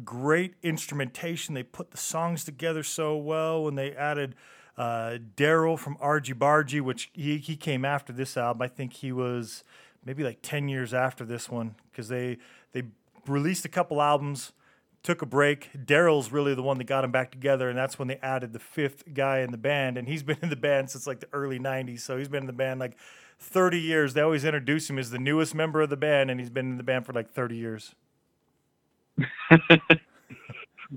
great instrumentation. They put the songs together so well, and they added Daryl from Argy Bargy, which he came after this album. I think he was maybe like 10 years after this one, because they released a couple albums, took a break. Daryl's really the one that got them back together, and that's when they added the fifth guy in the band, and he's been in the band since like the early 90s, so he's been in the band like 30 years. They always introduce him as the newest member of the band, and he's been in the band for like 30 years.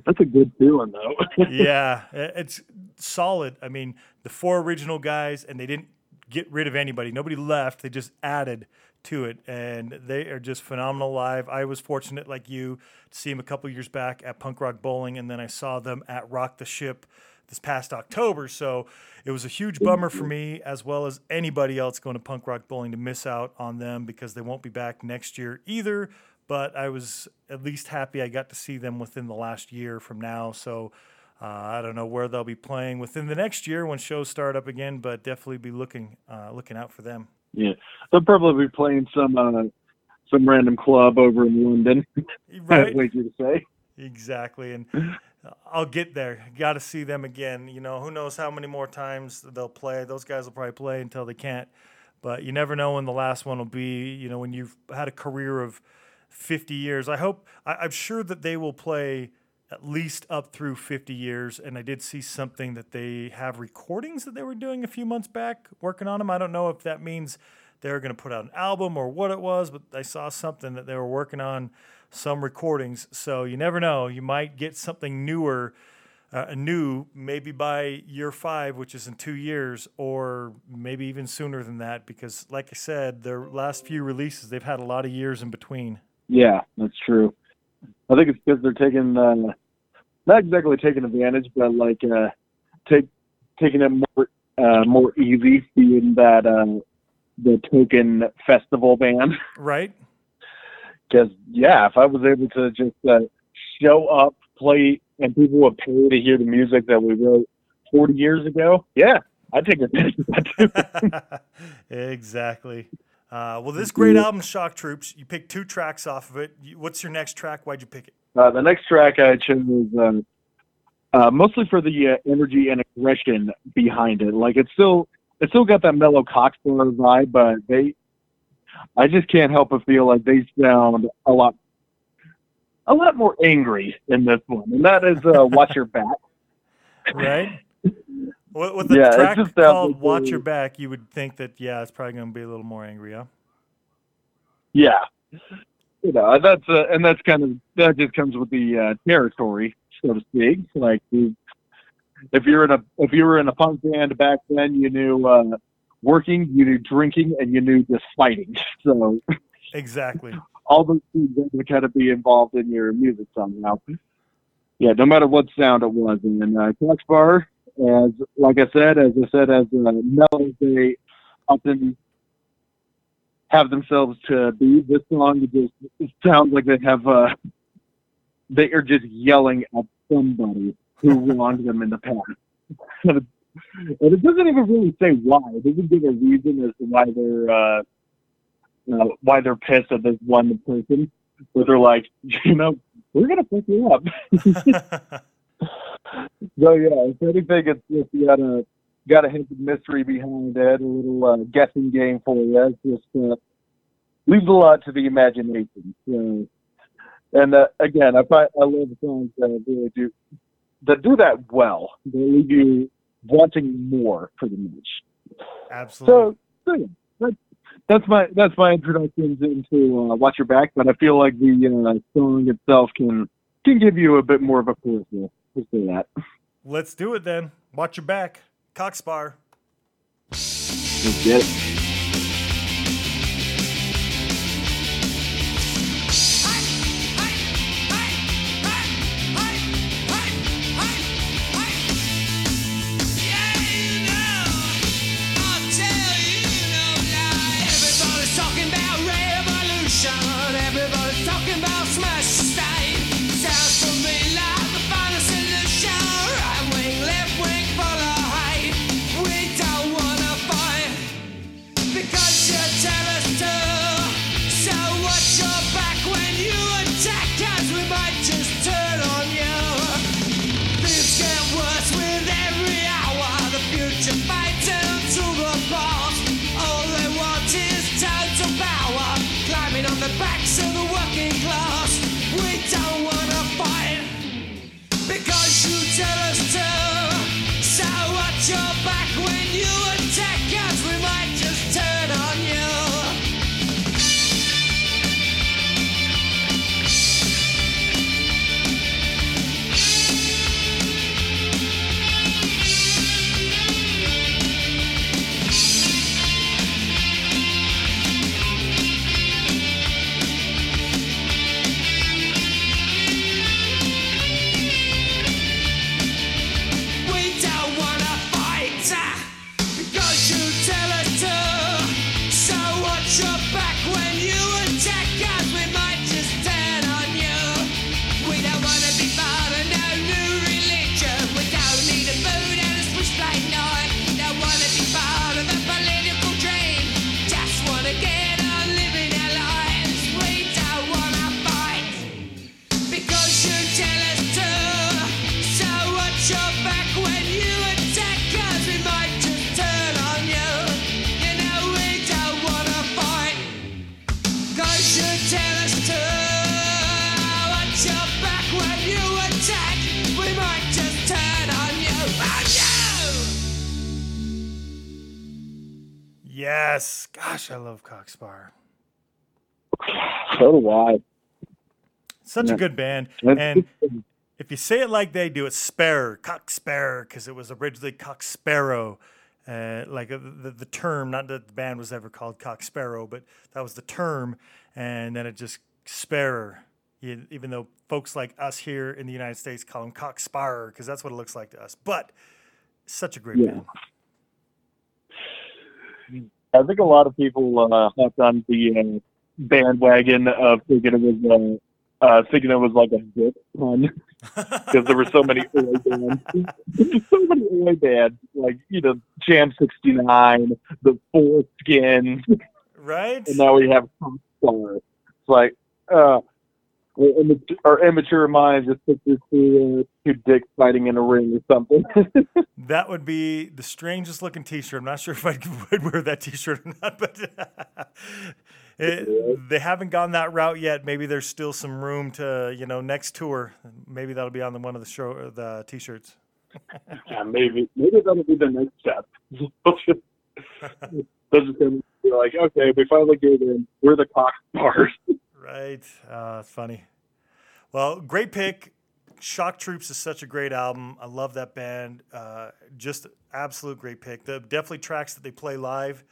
That's a good feeling, though. Yeah, it's solid. I mean, the four original guys, and they didn't get rid of anybody. Nobody left. They just added to it, and they are just phenomenal live. I was fortunate, like you, to see them a couple years back at Punk Rock Bowling, and then I saw them at Rock the Ship this past October, so it was a huge bummer for me, as well as anybody else going to Punk Rock Bowling, to miss out on them, because they won't be back next year either. But I was at least happy I got to see them within the last year from now. So I don't know where they'll be playing within the next year when shows start up again, but definitely be looking out for them. Yeah, they'll probably be playing some random club over in London. Right. Wait for you to say. Exactly, and I'll get there. Got to see them again. You know, who knows how many more times they'll play. Those guys will probably play until they can't. But you never know when the last one will be. You know, when you've had a career of 50 years. I'm sure that they will play at least up through 50 years. And I did see something that they have recordings that they were doing a few months back, working on them. I don't know if that means they're going to put out an album or what it was, but I saw something that they were working on, some recordings. So you never know. You might get something new maybe by year 5, which is in 2 years, or maybe even sooner than that, because like I said, their last few releases, they've had a lot of years in between. Yeah, that's true. I think it's because they're taking, not exactly taking advantage, but like taking it more easy, being that the token festival band. Right. Because, yeah, if I was able to just show up, play, and people would pay to hear the music that we wrote 40 years ago, yeah, I'd take advantage of that too. Exactly. Well, this great album, Shock Troops, you picked 2 tracks off of it. What's your next track? Why'd you pick it? The next track I chose was mostly for the energy and aggression behind it. Like, it's still got that mellow Cock Sparrer vibe, but I just can't help but feel like they sound a lot more angry in this one, and that is "Watch Your Back." Right. With the track called "Watch Your Back," you would think that, yeah, it's probably going to be a little more angry, huh? Yeah. You know, that's kind of, that just comes with the territory, so to speak. Like, if you were in a punk band back then, you knew working, you knew drinking, and you knew just fighting. So exactly. All those things that would kind of be involved in your music somehow. Yeah, no matter what sound it was. And Cock Sparrer, as mellow they often have themselves to be, this song just sounds like they are just yelling at somebody who wronged them in the past. And it doesn't even really say why. It doesn't give a reason as to why they're pissed at this one person. But they're like, you know, we're gonna fuck you up. So yeah, if anything, it's just you gotta hint of mystery behind it, a little guessing game for you. It's just leaves a lot to the imagination. So, and again, I love songs that really do that well. They leave you wanting more, pretty much. Absolutely. So yeah, that's my introduction into "Watch Your Back," but I feel like the song itself can give you a bit more of a feel. That. Let's do it then. Watch Your Back. Cock Sparrer. Let's get it. Yes. Gosh, I love Cock Sparrer. So do I. Such a good band. And if you say it like they do, it's Sparrer, Cock Sparrer, because it was originally Cock Sparrow. The term, not that the band was ever called Cock Sparrow, but that was the term. And then it just Sparrer. Even though folks like us here in the United States call them Cock Sparrer, because that's what it looks like to us. But such a great band. I think a lot of people hopped on the bandwagon of thinking it was like a dip pun, because there were so many early bands, like Jam 69, the Foreskins, right? And now we have Cock Sparrer. It's like. Our immature minds just took this two dicks fighting in a ring or something. That would be the strangest looking t-shirt. I'm not sure if I would wear that t-shirt or not, but they haven't gone that route yet. Maybe there's still some room to, next tour. Maybe that'll be on one of the show, the t-shirts. Yeah, maybe that'll be the next step. They're just gonna be like, okay, we finally gave in. We're the Cock Sparrer. Right. Funny. Well, great pick. Shock Troops is such a great album. I love that band. Just absolute great pick. Definitely tracks that they play live.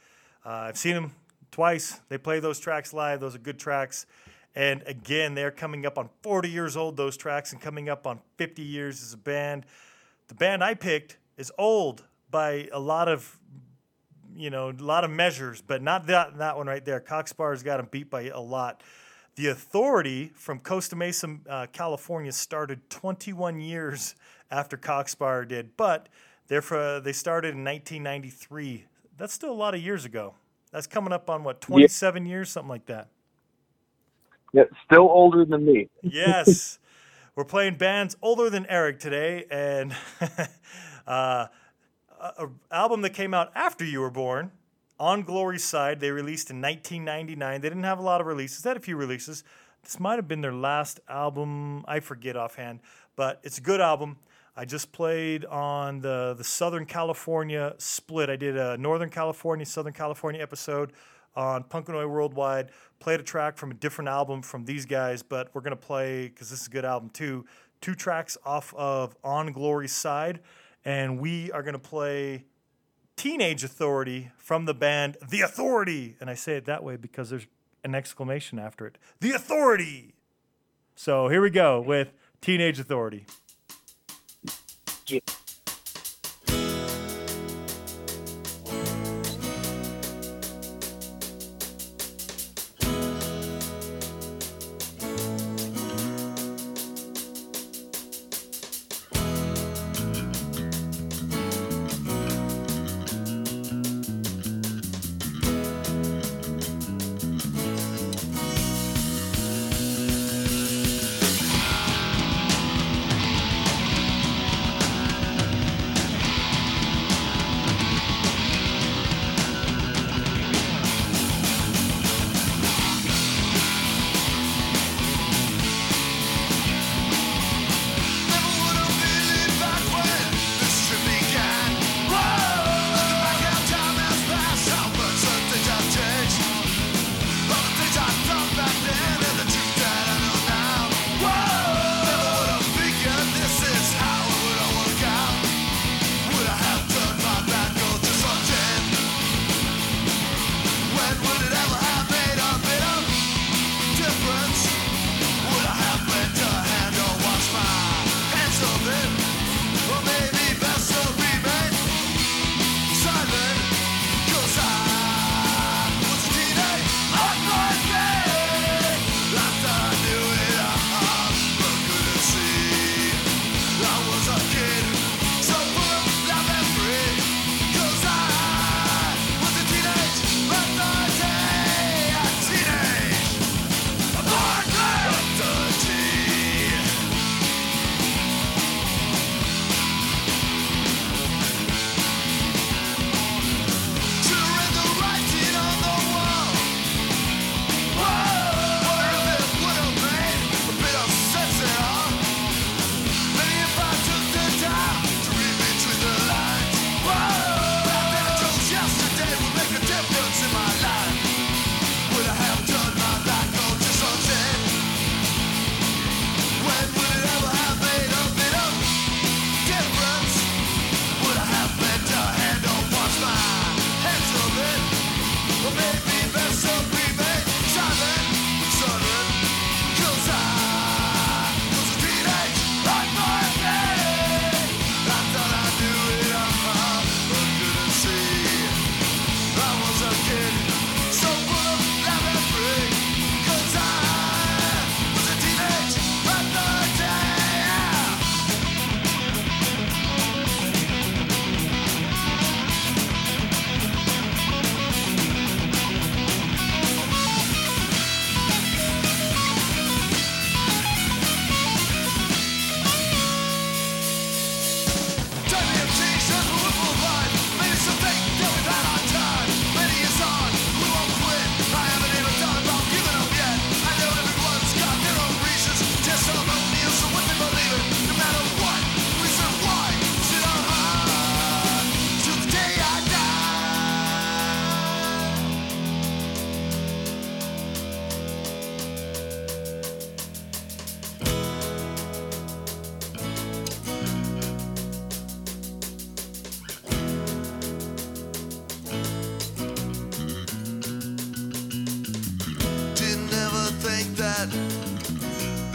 I've seen them twice. They play those tracks live. Those are good tracks. And again, they're coming up on 40 years old, those tracks, and coming up on 50 years as a band. The band I picked is old by a lot of measures, but not that one right there. Cock Sparrer's got them beat by a lot. The Authority from Costa Mesa, California, started 21 years after Cock Sparrer did, but they started in 1993. That's still a lot of years ago. That's coming up on, 27 years, something like that. Yeah, still older than me. Yes. We're playing bands older than Eric today, and an album that came out after you were born, On Glory's Side, they released in 1999. They didn't have a lot of releases. They had a few releases. This might have been their last album. I forget offhand, but it's a good album. I just played on the Southern California split. I did a Northern California, Southern California episode on Punk N Oi Worldwide. Played a track from a different album from these guys, but we're going to play, because this is a good album too, two tracks off of On Glory's Side, and we are going to play Teenage Authority from the band The Authority. And I say it that way because there's an exclamation after it. The Authority! So here we go with Teenage Authority. Yeah.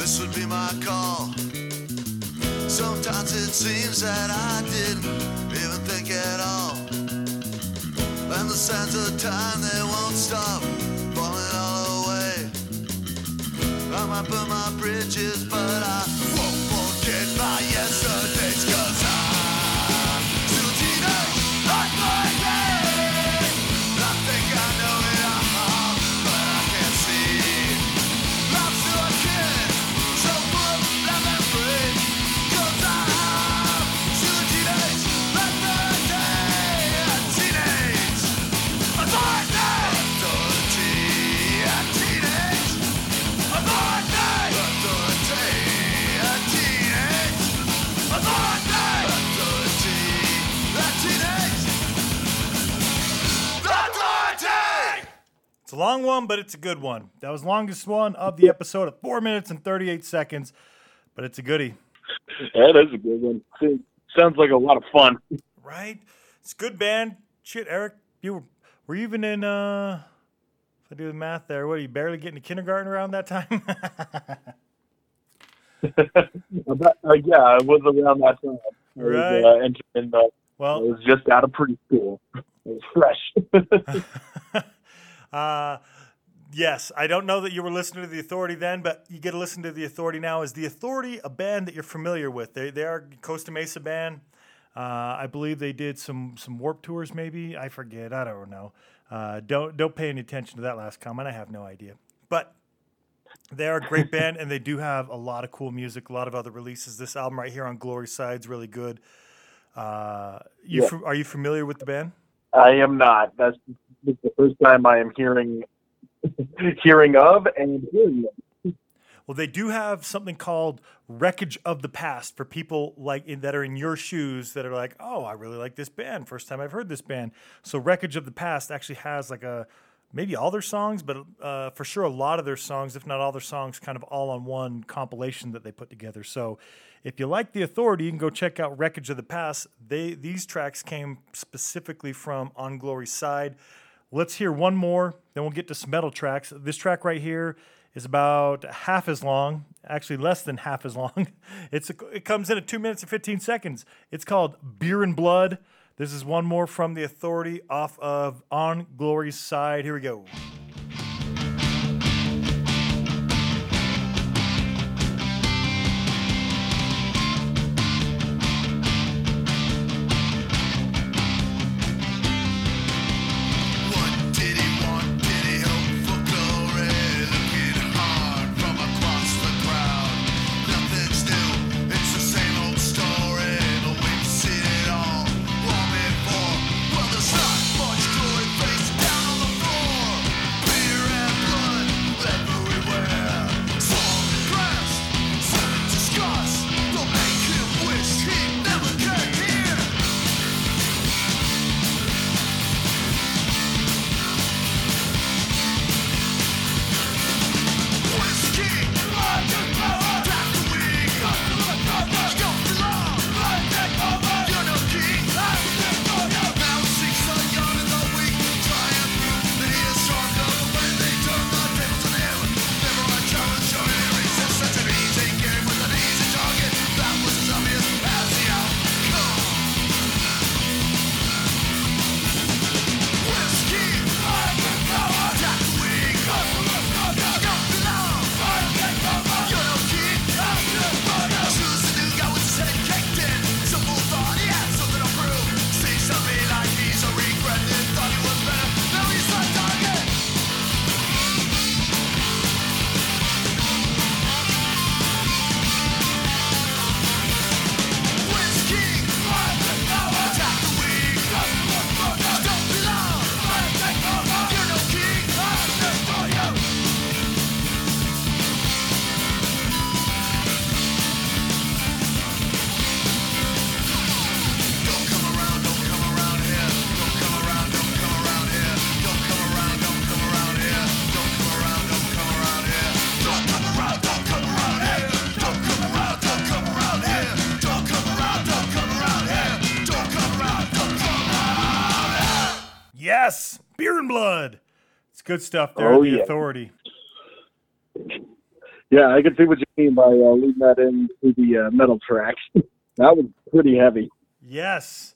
this would be my call. Sometimes it seems that I didn't even think at all. And the sands of time, they won't stop falling all away. I might burn my bridges, but I won't forget my yesterdays, 'cause I'm still a teenage, like my name. I think I know it on my heart, but I can't see. I'm still a kid, so full of memory, 'cause I'm still a teenage, like my name. A teenage, a birthday, Authority, a teenage, a birthday, Authority, a teenage, a birthday, Authority, a teenage, Authority. It's a long one, but it's a good one. That was longest one of the episode at 4 minutes and 38 seconds, but it's a goodie, That is a good one. Sounds like a lot of fun. right? It's a good band. Shit, Eric, you were you even in? If I do the math, there, what are you barely getting to kindergarten around that time? Yeah, I was around that time. I was, Right. Entering, I Well, was just out of preschool. It was fresh. uh, yes, I don't know that you were listening to The Authority then, but you get to listen to The Authority now. Is The Authority a band that you're familiar with? They are a Costa Mesa band. I believe they did some Warped tours, maybe. I forget. I don't know. Don't pay any attention to that last comment. I have no idea. But they are a great band, and they do have a lot of cool music, a lot of other releases. This album right here on Glory's Side is really good. Yeah. Are you familiar with the band? I am not. That's the first time I am hearing of and hearing it. Well, they do have something called Wreckage of the Past for people like that are in your shoes that are like, oh, I really like this band. First time I've heard this band. So Wreckage of the Past actually has like a maybe all their songs, but for sure a lot of their songs, if not all their songs, kind of all on one compilation that they put together. So if you like The Authority, you can go check out Wreckage of the Past. These tracks came specifically from On Glory's Side. Let's hear one more, then we'll get to some metal tracks. This track right here is about half as long, actually less than half as long. It comes in at 2 minutes and 15 seconds. It's called Beer and Blood. This is one more from The Authority off of On Glory's Side. Here we go. What did he want? Did he hope for glory? Looking hard from across the crowd. Nothing's new, it's the same old story, but we've seen it all. What made for? Well, there's not much glory face down on the floor. Beer and blood everywhere. Salt and grass, seven disgust. They'll make him wish he never came here. Yes, Beer and Blood. It's good stuff there. Oh, The yeah. Authority. Yeah, I can see what you mean by leading that into the metal track. That was pretty heavy. Yes.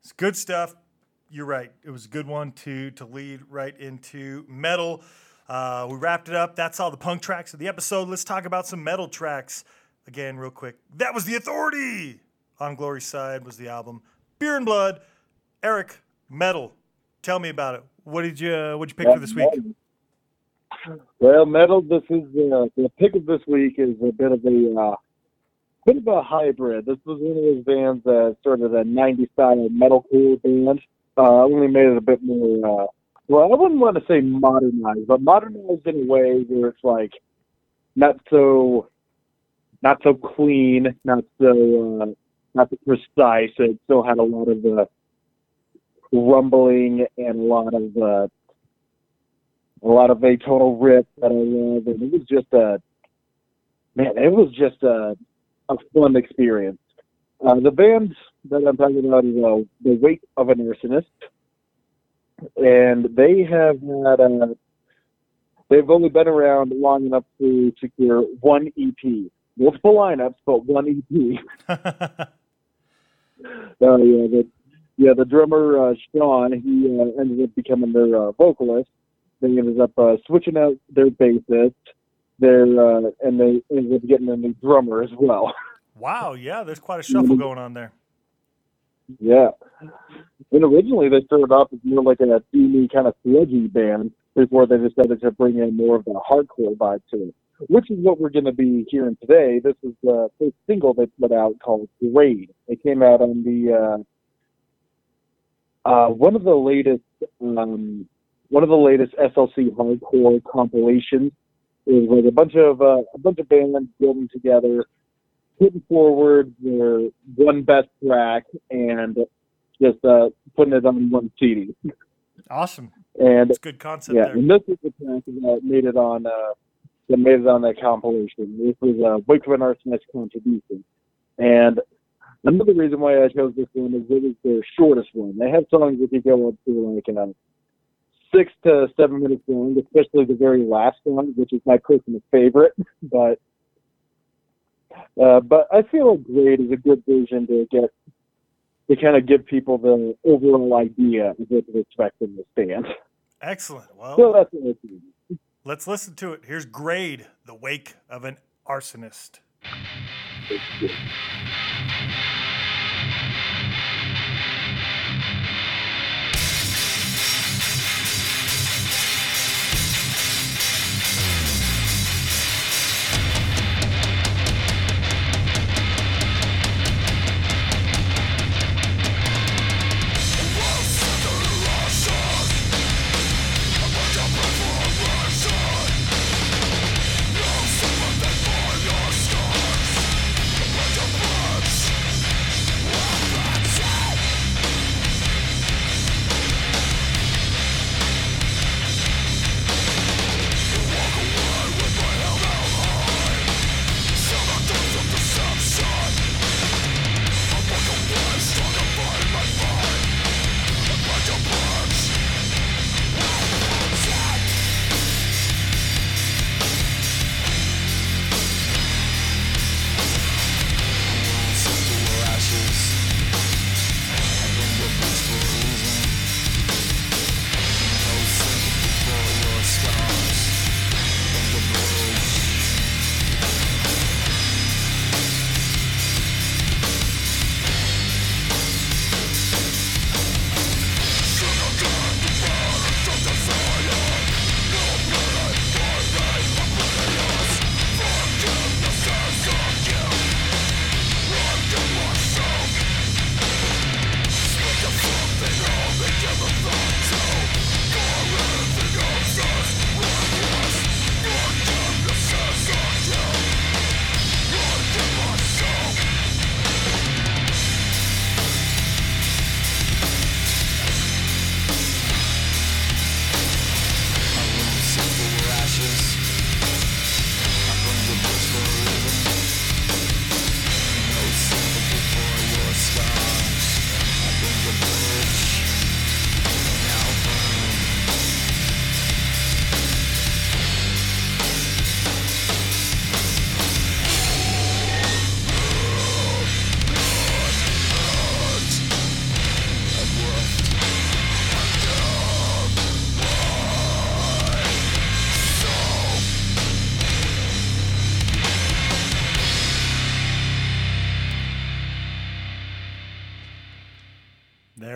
It's good stuff. You're right. It was a good one to lead right into metal. We wrapped it up. That's all the punk tracks of the episode. Let's talk about some metal tracks. Again, real quick. That was The Authority. On Glory's Side was the album. Beer and Blood. Eric, metal. Tell me about it. What did you pick for this week? Well, metal. This is the pick of this week is a bit of a hybrid. This was one of those bands that started a '90s style metalcore band. Only made it a bit more. Well, I wouldn't want to say modernized, but modernized in a way where it's like not so clean, not so precise. It still had a lot of rumbling and a lot of atonal riff that I love, and it was just a fun experience. The band that I'm talking about is the Wake of an Arsonist, and they have had they've only been around long enough to secure one EP, multiple lineups, but one EP. The drummer Sean, he ended up becoming their vocalist. They ended up switching out their bassist, and they ended up getting a new drummer as well. Wow, yeah, there's quite a shuffle going on there. Yeah, and originally they started off as more like a steamy kind of sludgy band before they decided to bring in more of a hardcore vibe to it, which is what we're going to be hearing today. This is the first single they put out called Grade. It came out on the one of the latest SLC hardcore compilations. It was like a bunch of bands building together, putting forward their one best track and just putting it on one CD. Awesome. And it's a good concept. Yeah, there. And this is the track that made it on that compilation. This was Wake of an Arsonist contribution. And another reason why I chose this one is it is their shortest one. They have songs that can go up to like 6 to 7 minutes long, especially the very last one, which is my personal favorite. But I feel like Grade is a good version to kind of give people the overall idea of what to expect in this band. Excellent. Well, so that's what I think. Let's listen to it. Here's Grade, The Wake of an Arsonist.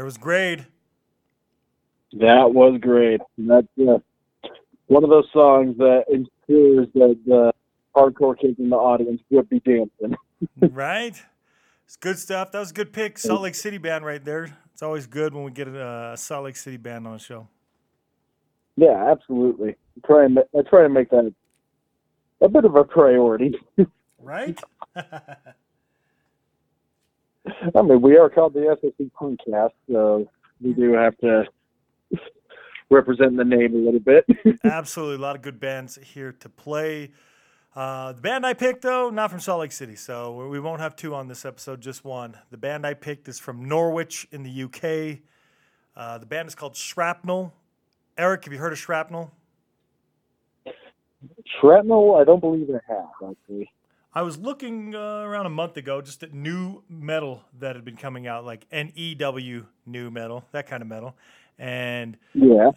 was Grade. That was Grade. That's one of those songs that ensures that the hardcore kids in the audience would be dancing. Right? It's good stuff. That was a good pick. Salt Lake City band right there. It's always good when we get a Salt Lake City band on the show. Yeah, absolutely. I try and make that a bit of a priority. Right? I mean, we are called the SLC Punkcast, so we do have to represent the name a little bit. Absolutely. A lot of good bands here to play. The band I picked, though, not from Salt Lake City, so we won't have two on this episode, just one. The band I picked is from Norwich in the UK. The band is called Shrapnel. Eric, have you heard of Shrapnel? Shrapnel, I don't believe I have, actually. I was looking around a month ago just at new metal that had been coming out, like NEW new metal, that kind of metal. And yeah.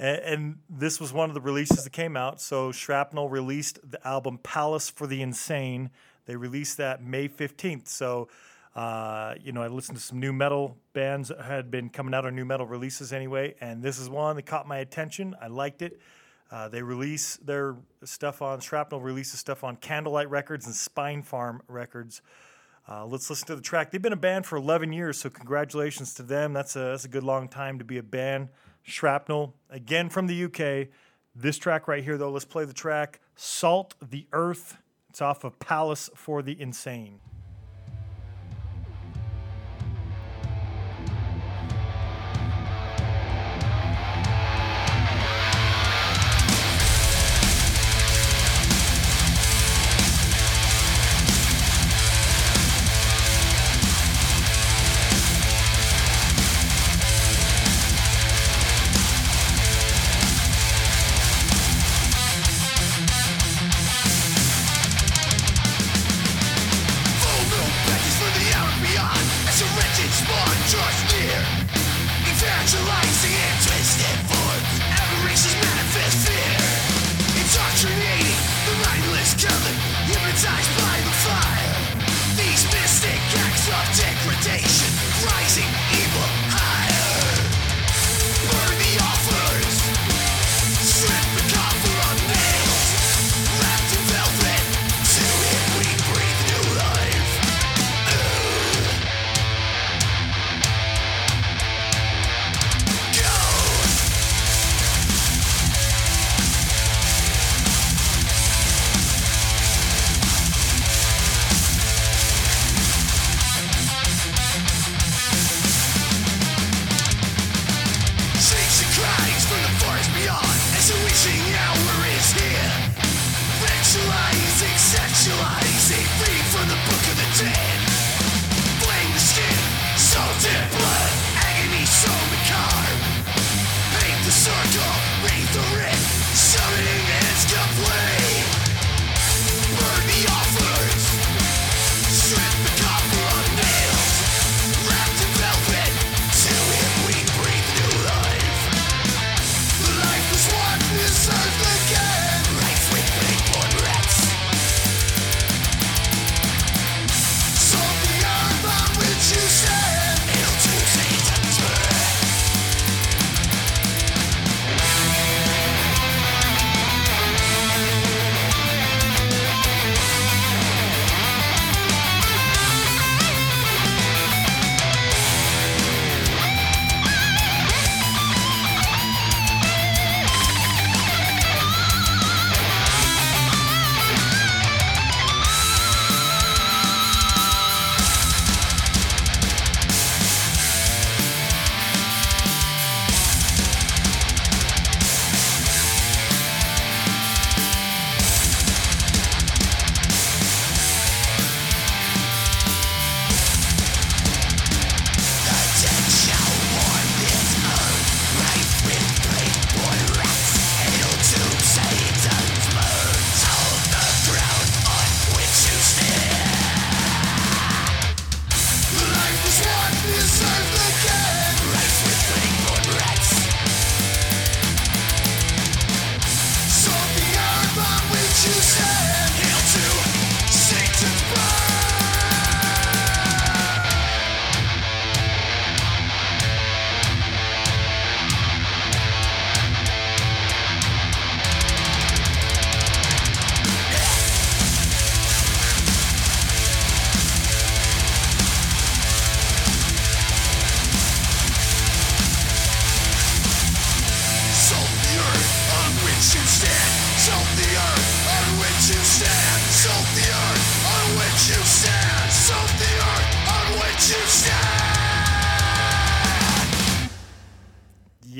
And this was one of the releases that came out. So Shrapnel released the album Palace for the Insane. They released that May 15th. So, I listened to some new metal bands that had been coming out, or new metal releases anyway. And this is one that caught my attention. I liked it. They release their stuff on, Shrapnel releases stuff on Candlelight Records and Spine Farm Records. Let's listen to the track. They've been a band for 11 years, so congratulations to them. That's a good long time to be a band. Shrapnel, again from the UK. This track right here, though, let's play the track Salt the Earth. It's off of Palace for the Insane.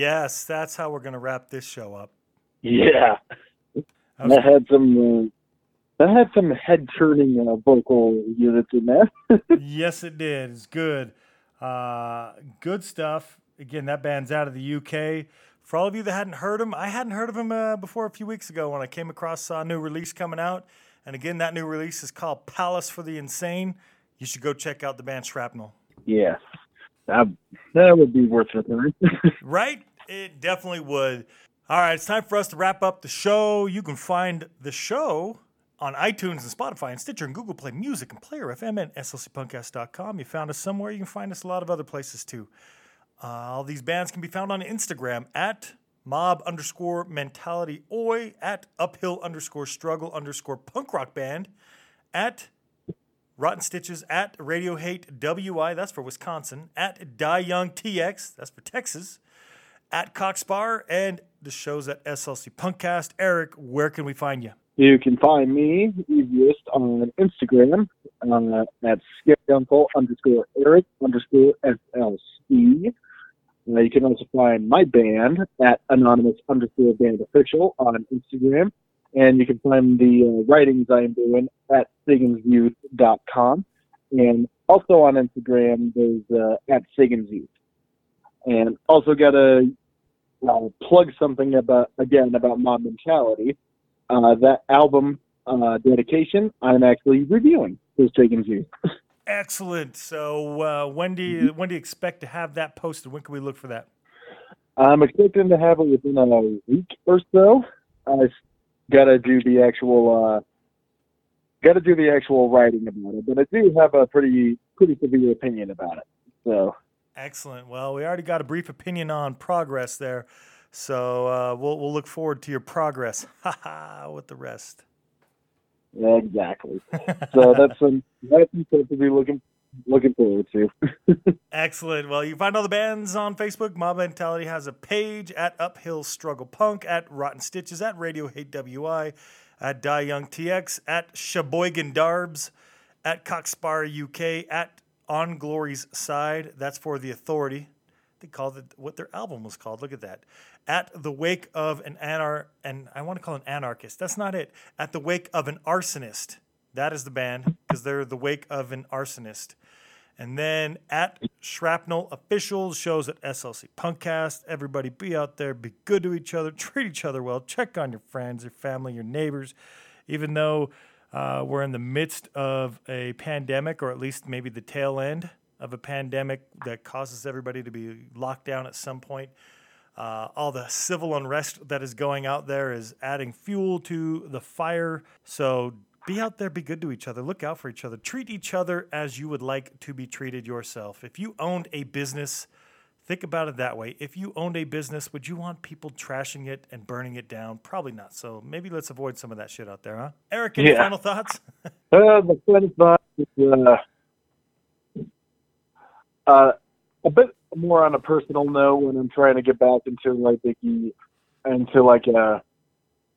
Yes, that's how we're going to wrap this show up. Yeah. That had some head-turning vocal units in there. Yes, it did. It's good. Good stuff. Again, that band's out of the UK. For all of you that hadn't heard him, I hadn't heard of him before a few weeks ago when I came across a new release coming out. And again, that new release is called Palace for the Insane. You should go check out the band Shrapnel. Yes. That would be worth it. Right? It definitely would. All right, it's time for us to wrap up the show. You can find the show on iTunes and Spotify and Stitcher and Google Play Music and Player FM and slcpunkcast.com. You found us somewhere. You can find us a lot of other places, too. All these bands can be found on Instagram at @mob_mentality_oi, at @uphill_struggle_punk rock band, at Rotten Stitches, at Radio Hate WI, that's for Wisconsin, at Die Young TX, that's for Texas, at Cock Sparrer, and the show's at SLC Punkcast. Eric, where can we find you? You can find me easiest on Instagram at scaryuncle_Eric_SLC. Now you can also find my band at anonymous_band official on Instagram. And you can find the writings I am doing at SigginsYouth.com. And also on Instagram, there's at SigginsYouth. And also got to plug something about Mob Mentality. That album dedication, I'm actually reviewing for Siggin's Youth. Excellent. So when do you expect to have that posted? When can we look for that? I'm expecting to have it within a week or so. I've got to do the actual writing about it, but I do have a pretty severe opinion about it. So excellent. Well, we already got a brief opinion on progress there. So we'll look forward to your progress. With the rest. Yeah, exactly. So that's something to be looking forward to. Excellent. Well, you find all the bands on Facebook. Mob Mentality has a page at Uphill Struggle Punk, at Rotten Stitches, at Radio Hate WI, at Die Young TX, at Sheboygan Darbs, at Cock Sparrer UK, at On Glory's Side. That's for The Authority. They called it what their album was called. Look at that. At the Wake of an Anarchist. That's not it. At the Wake of an Arsonist. That is the band, because they're the Wake of an Arsonist. And then at Shrapnel Officials, shows at SLC Punkcast. Everybody be out there. Be good to each other. Treat each other well. Check on your friends, your family, your neighbors. Even though we're in the midst of a pandemic, or at least maybe the tail end of a pandemic that causes everybody to be locked down at some point. All the civil unrest that is going out there is adding fuel to the fire. So be out there, be good to each other, look out for each other, treat each other as you would like to be treated yourself. If you owned a business, think about it that way. If you owned a business, would you want people trashing it and burning it down? Probably not. So maybe let's avoid some of that shit out there, huh? Eric, any final thoughts? My final thoughts is... a bit more on a personal note, when I'm trying to get back into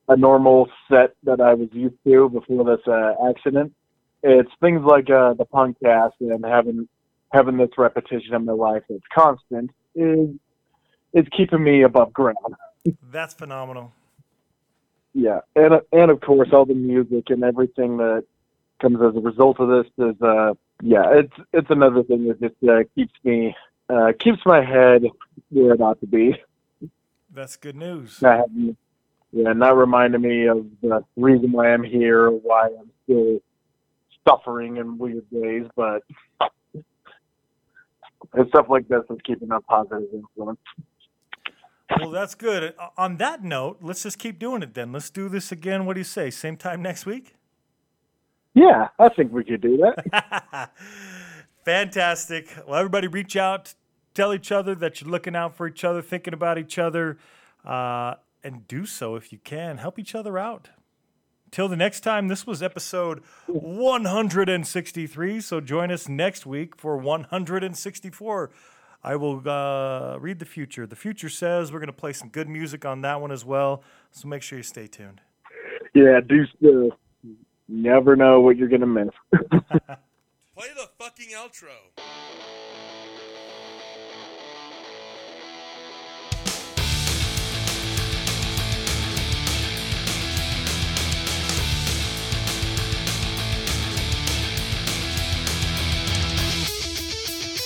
a normal set that I was used to before this accident. It's things like the Punkcast and having this repetition in my life that's constant is keeping me above ground. That's phenomenal. Yeah, and of course all the music and everything that comes as a result of this is. It's another thing that just keeps my head where it ought to be. That's good news. Not reminding me of the reason why I'm here, why I'm still suffering in weird ways, but and stuff like this is keeping a positive influence. Well, that's good. On that note, let's just keep doing it then. Let's do this again. What do you say? Same time next week? Yeah, I think we could do that. Fantastic. Well, everybody reach out, tell each other that you're looking out for each other, thinking about each other, and do so if you can. Help each other out. Till the next time, this was episode 163, so join us next week for 164. I will read the future. The future says we're going to play some good music on that one as well, so make sure you stay tuned. Yeah, do so. Never know what you're going to miss. Play the fucking outro.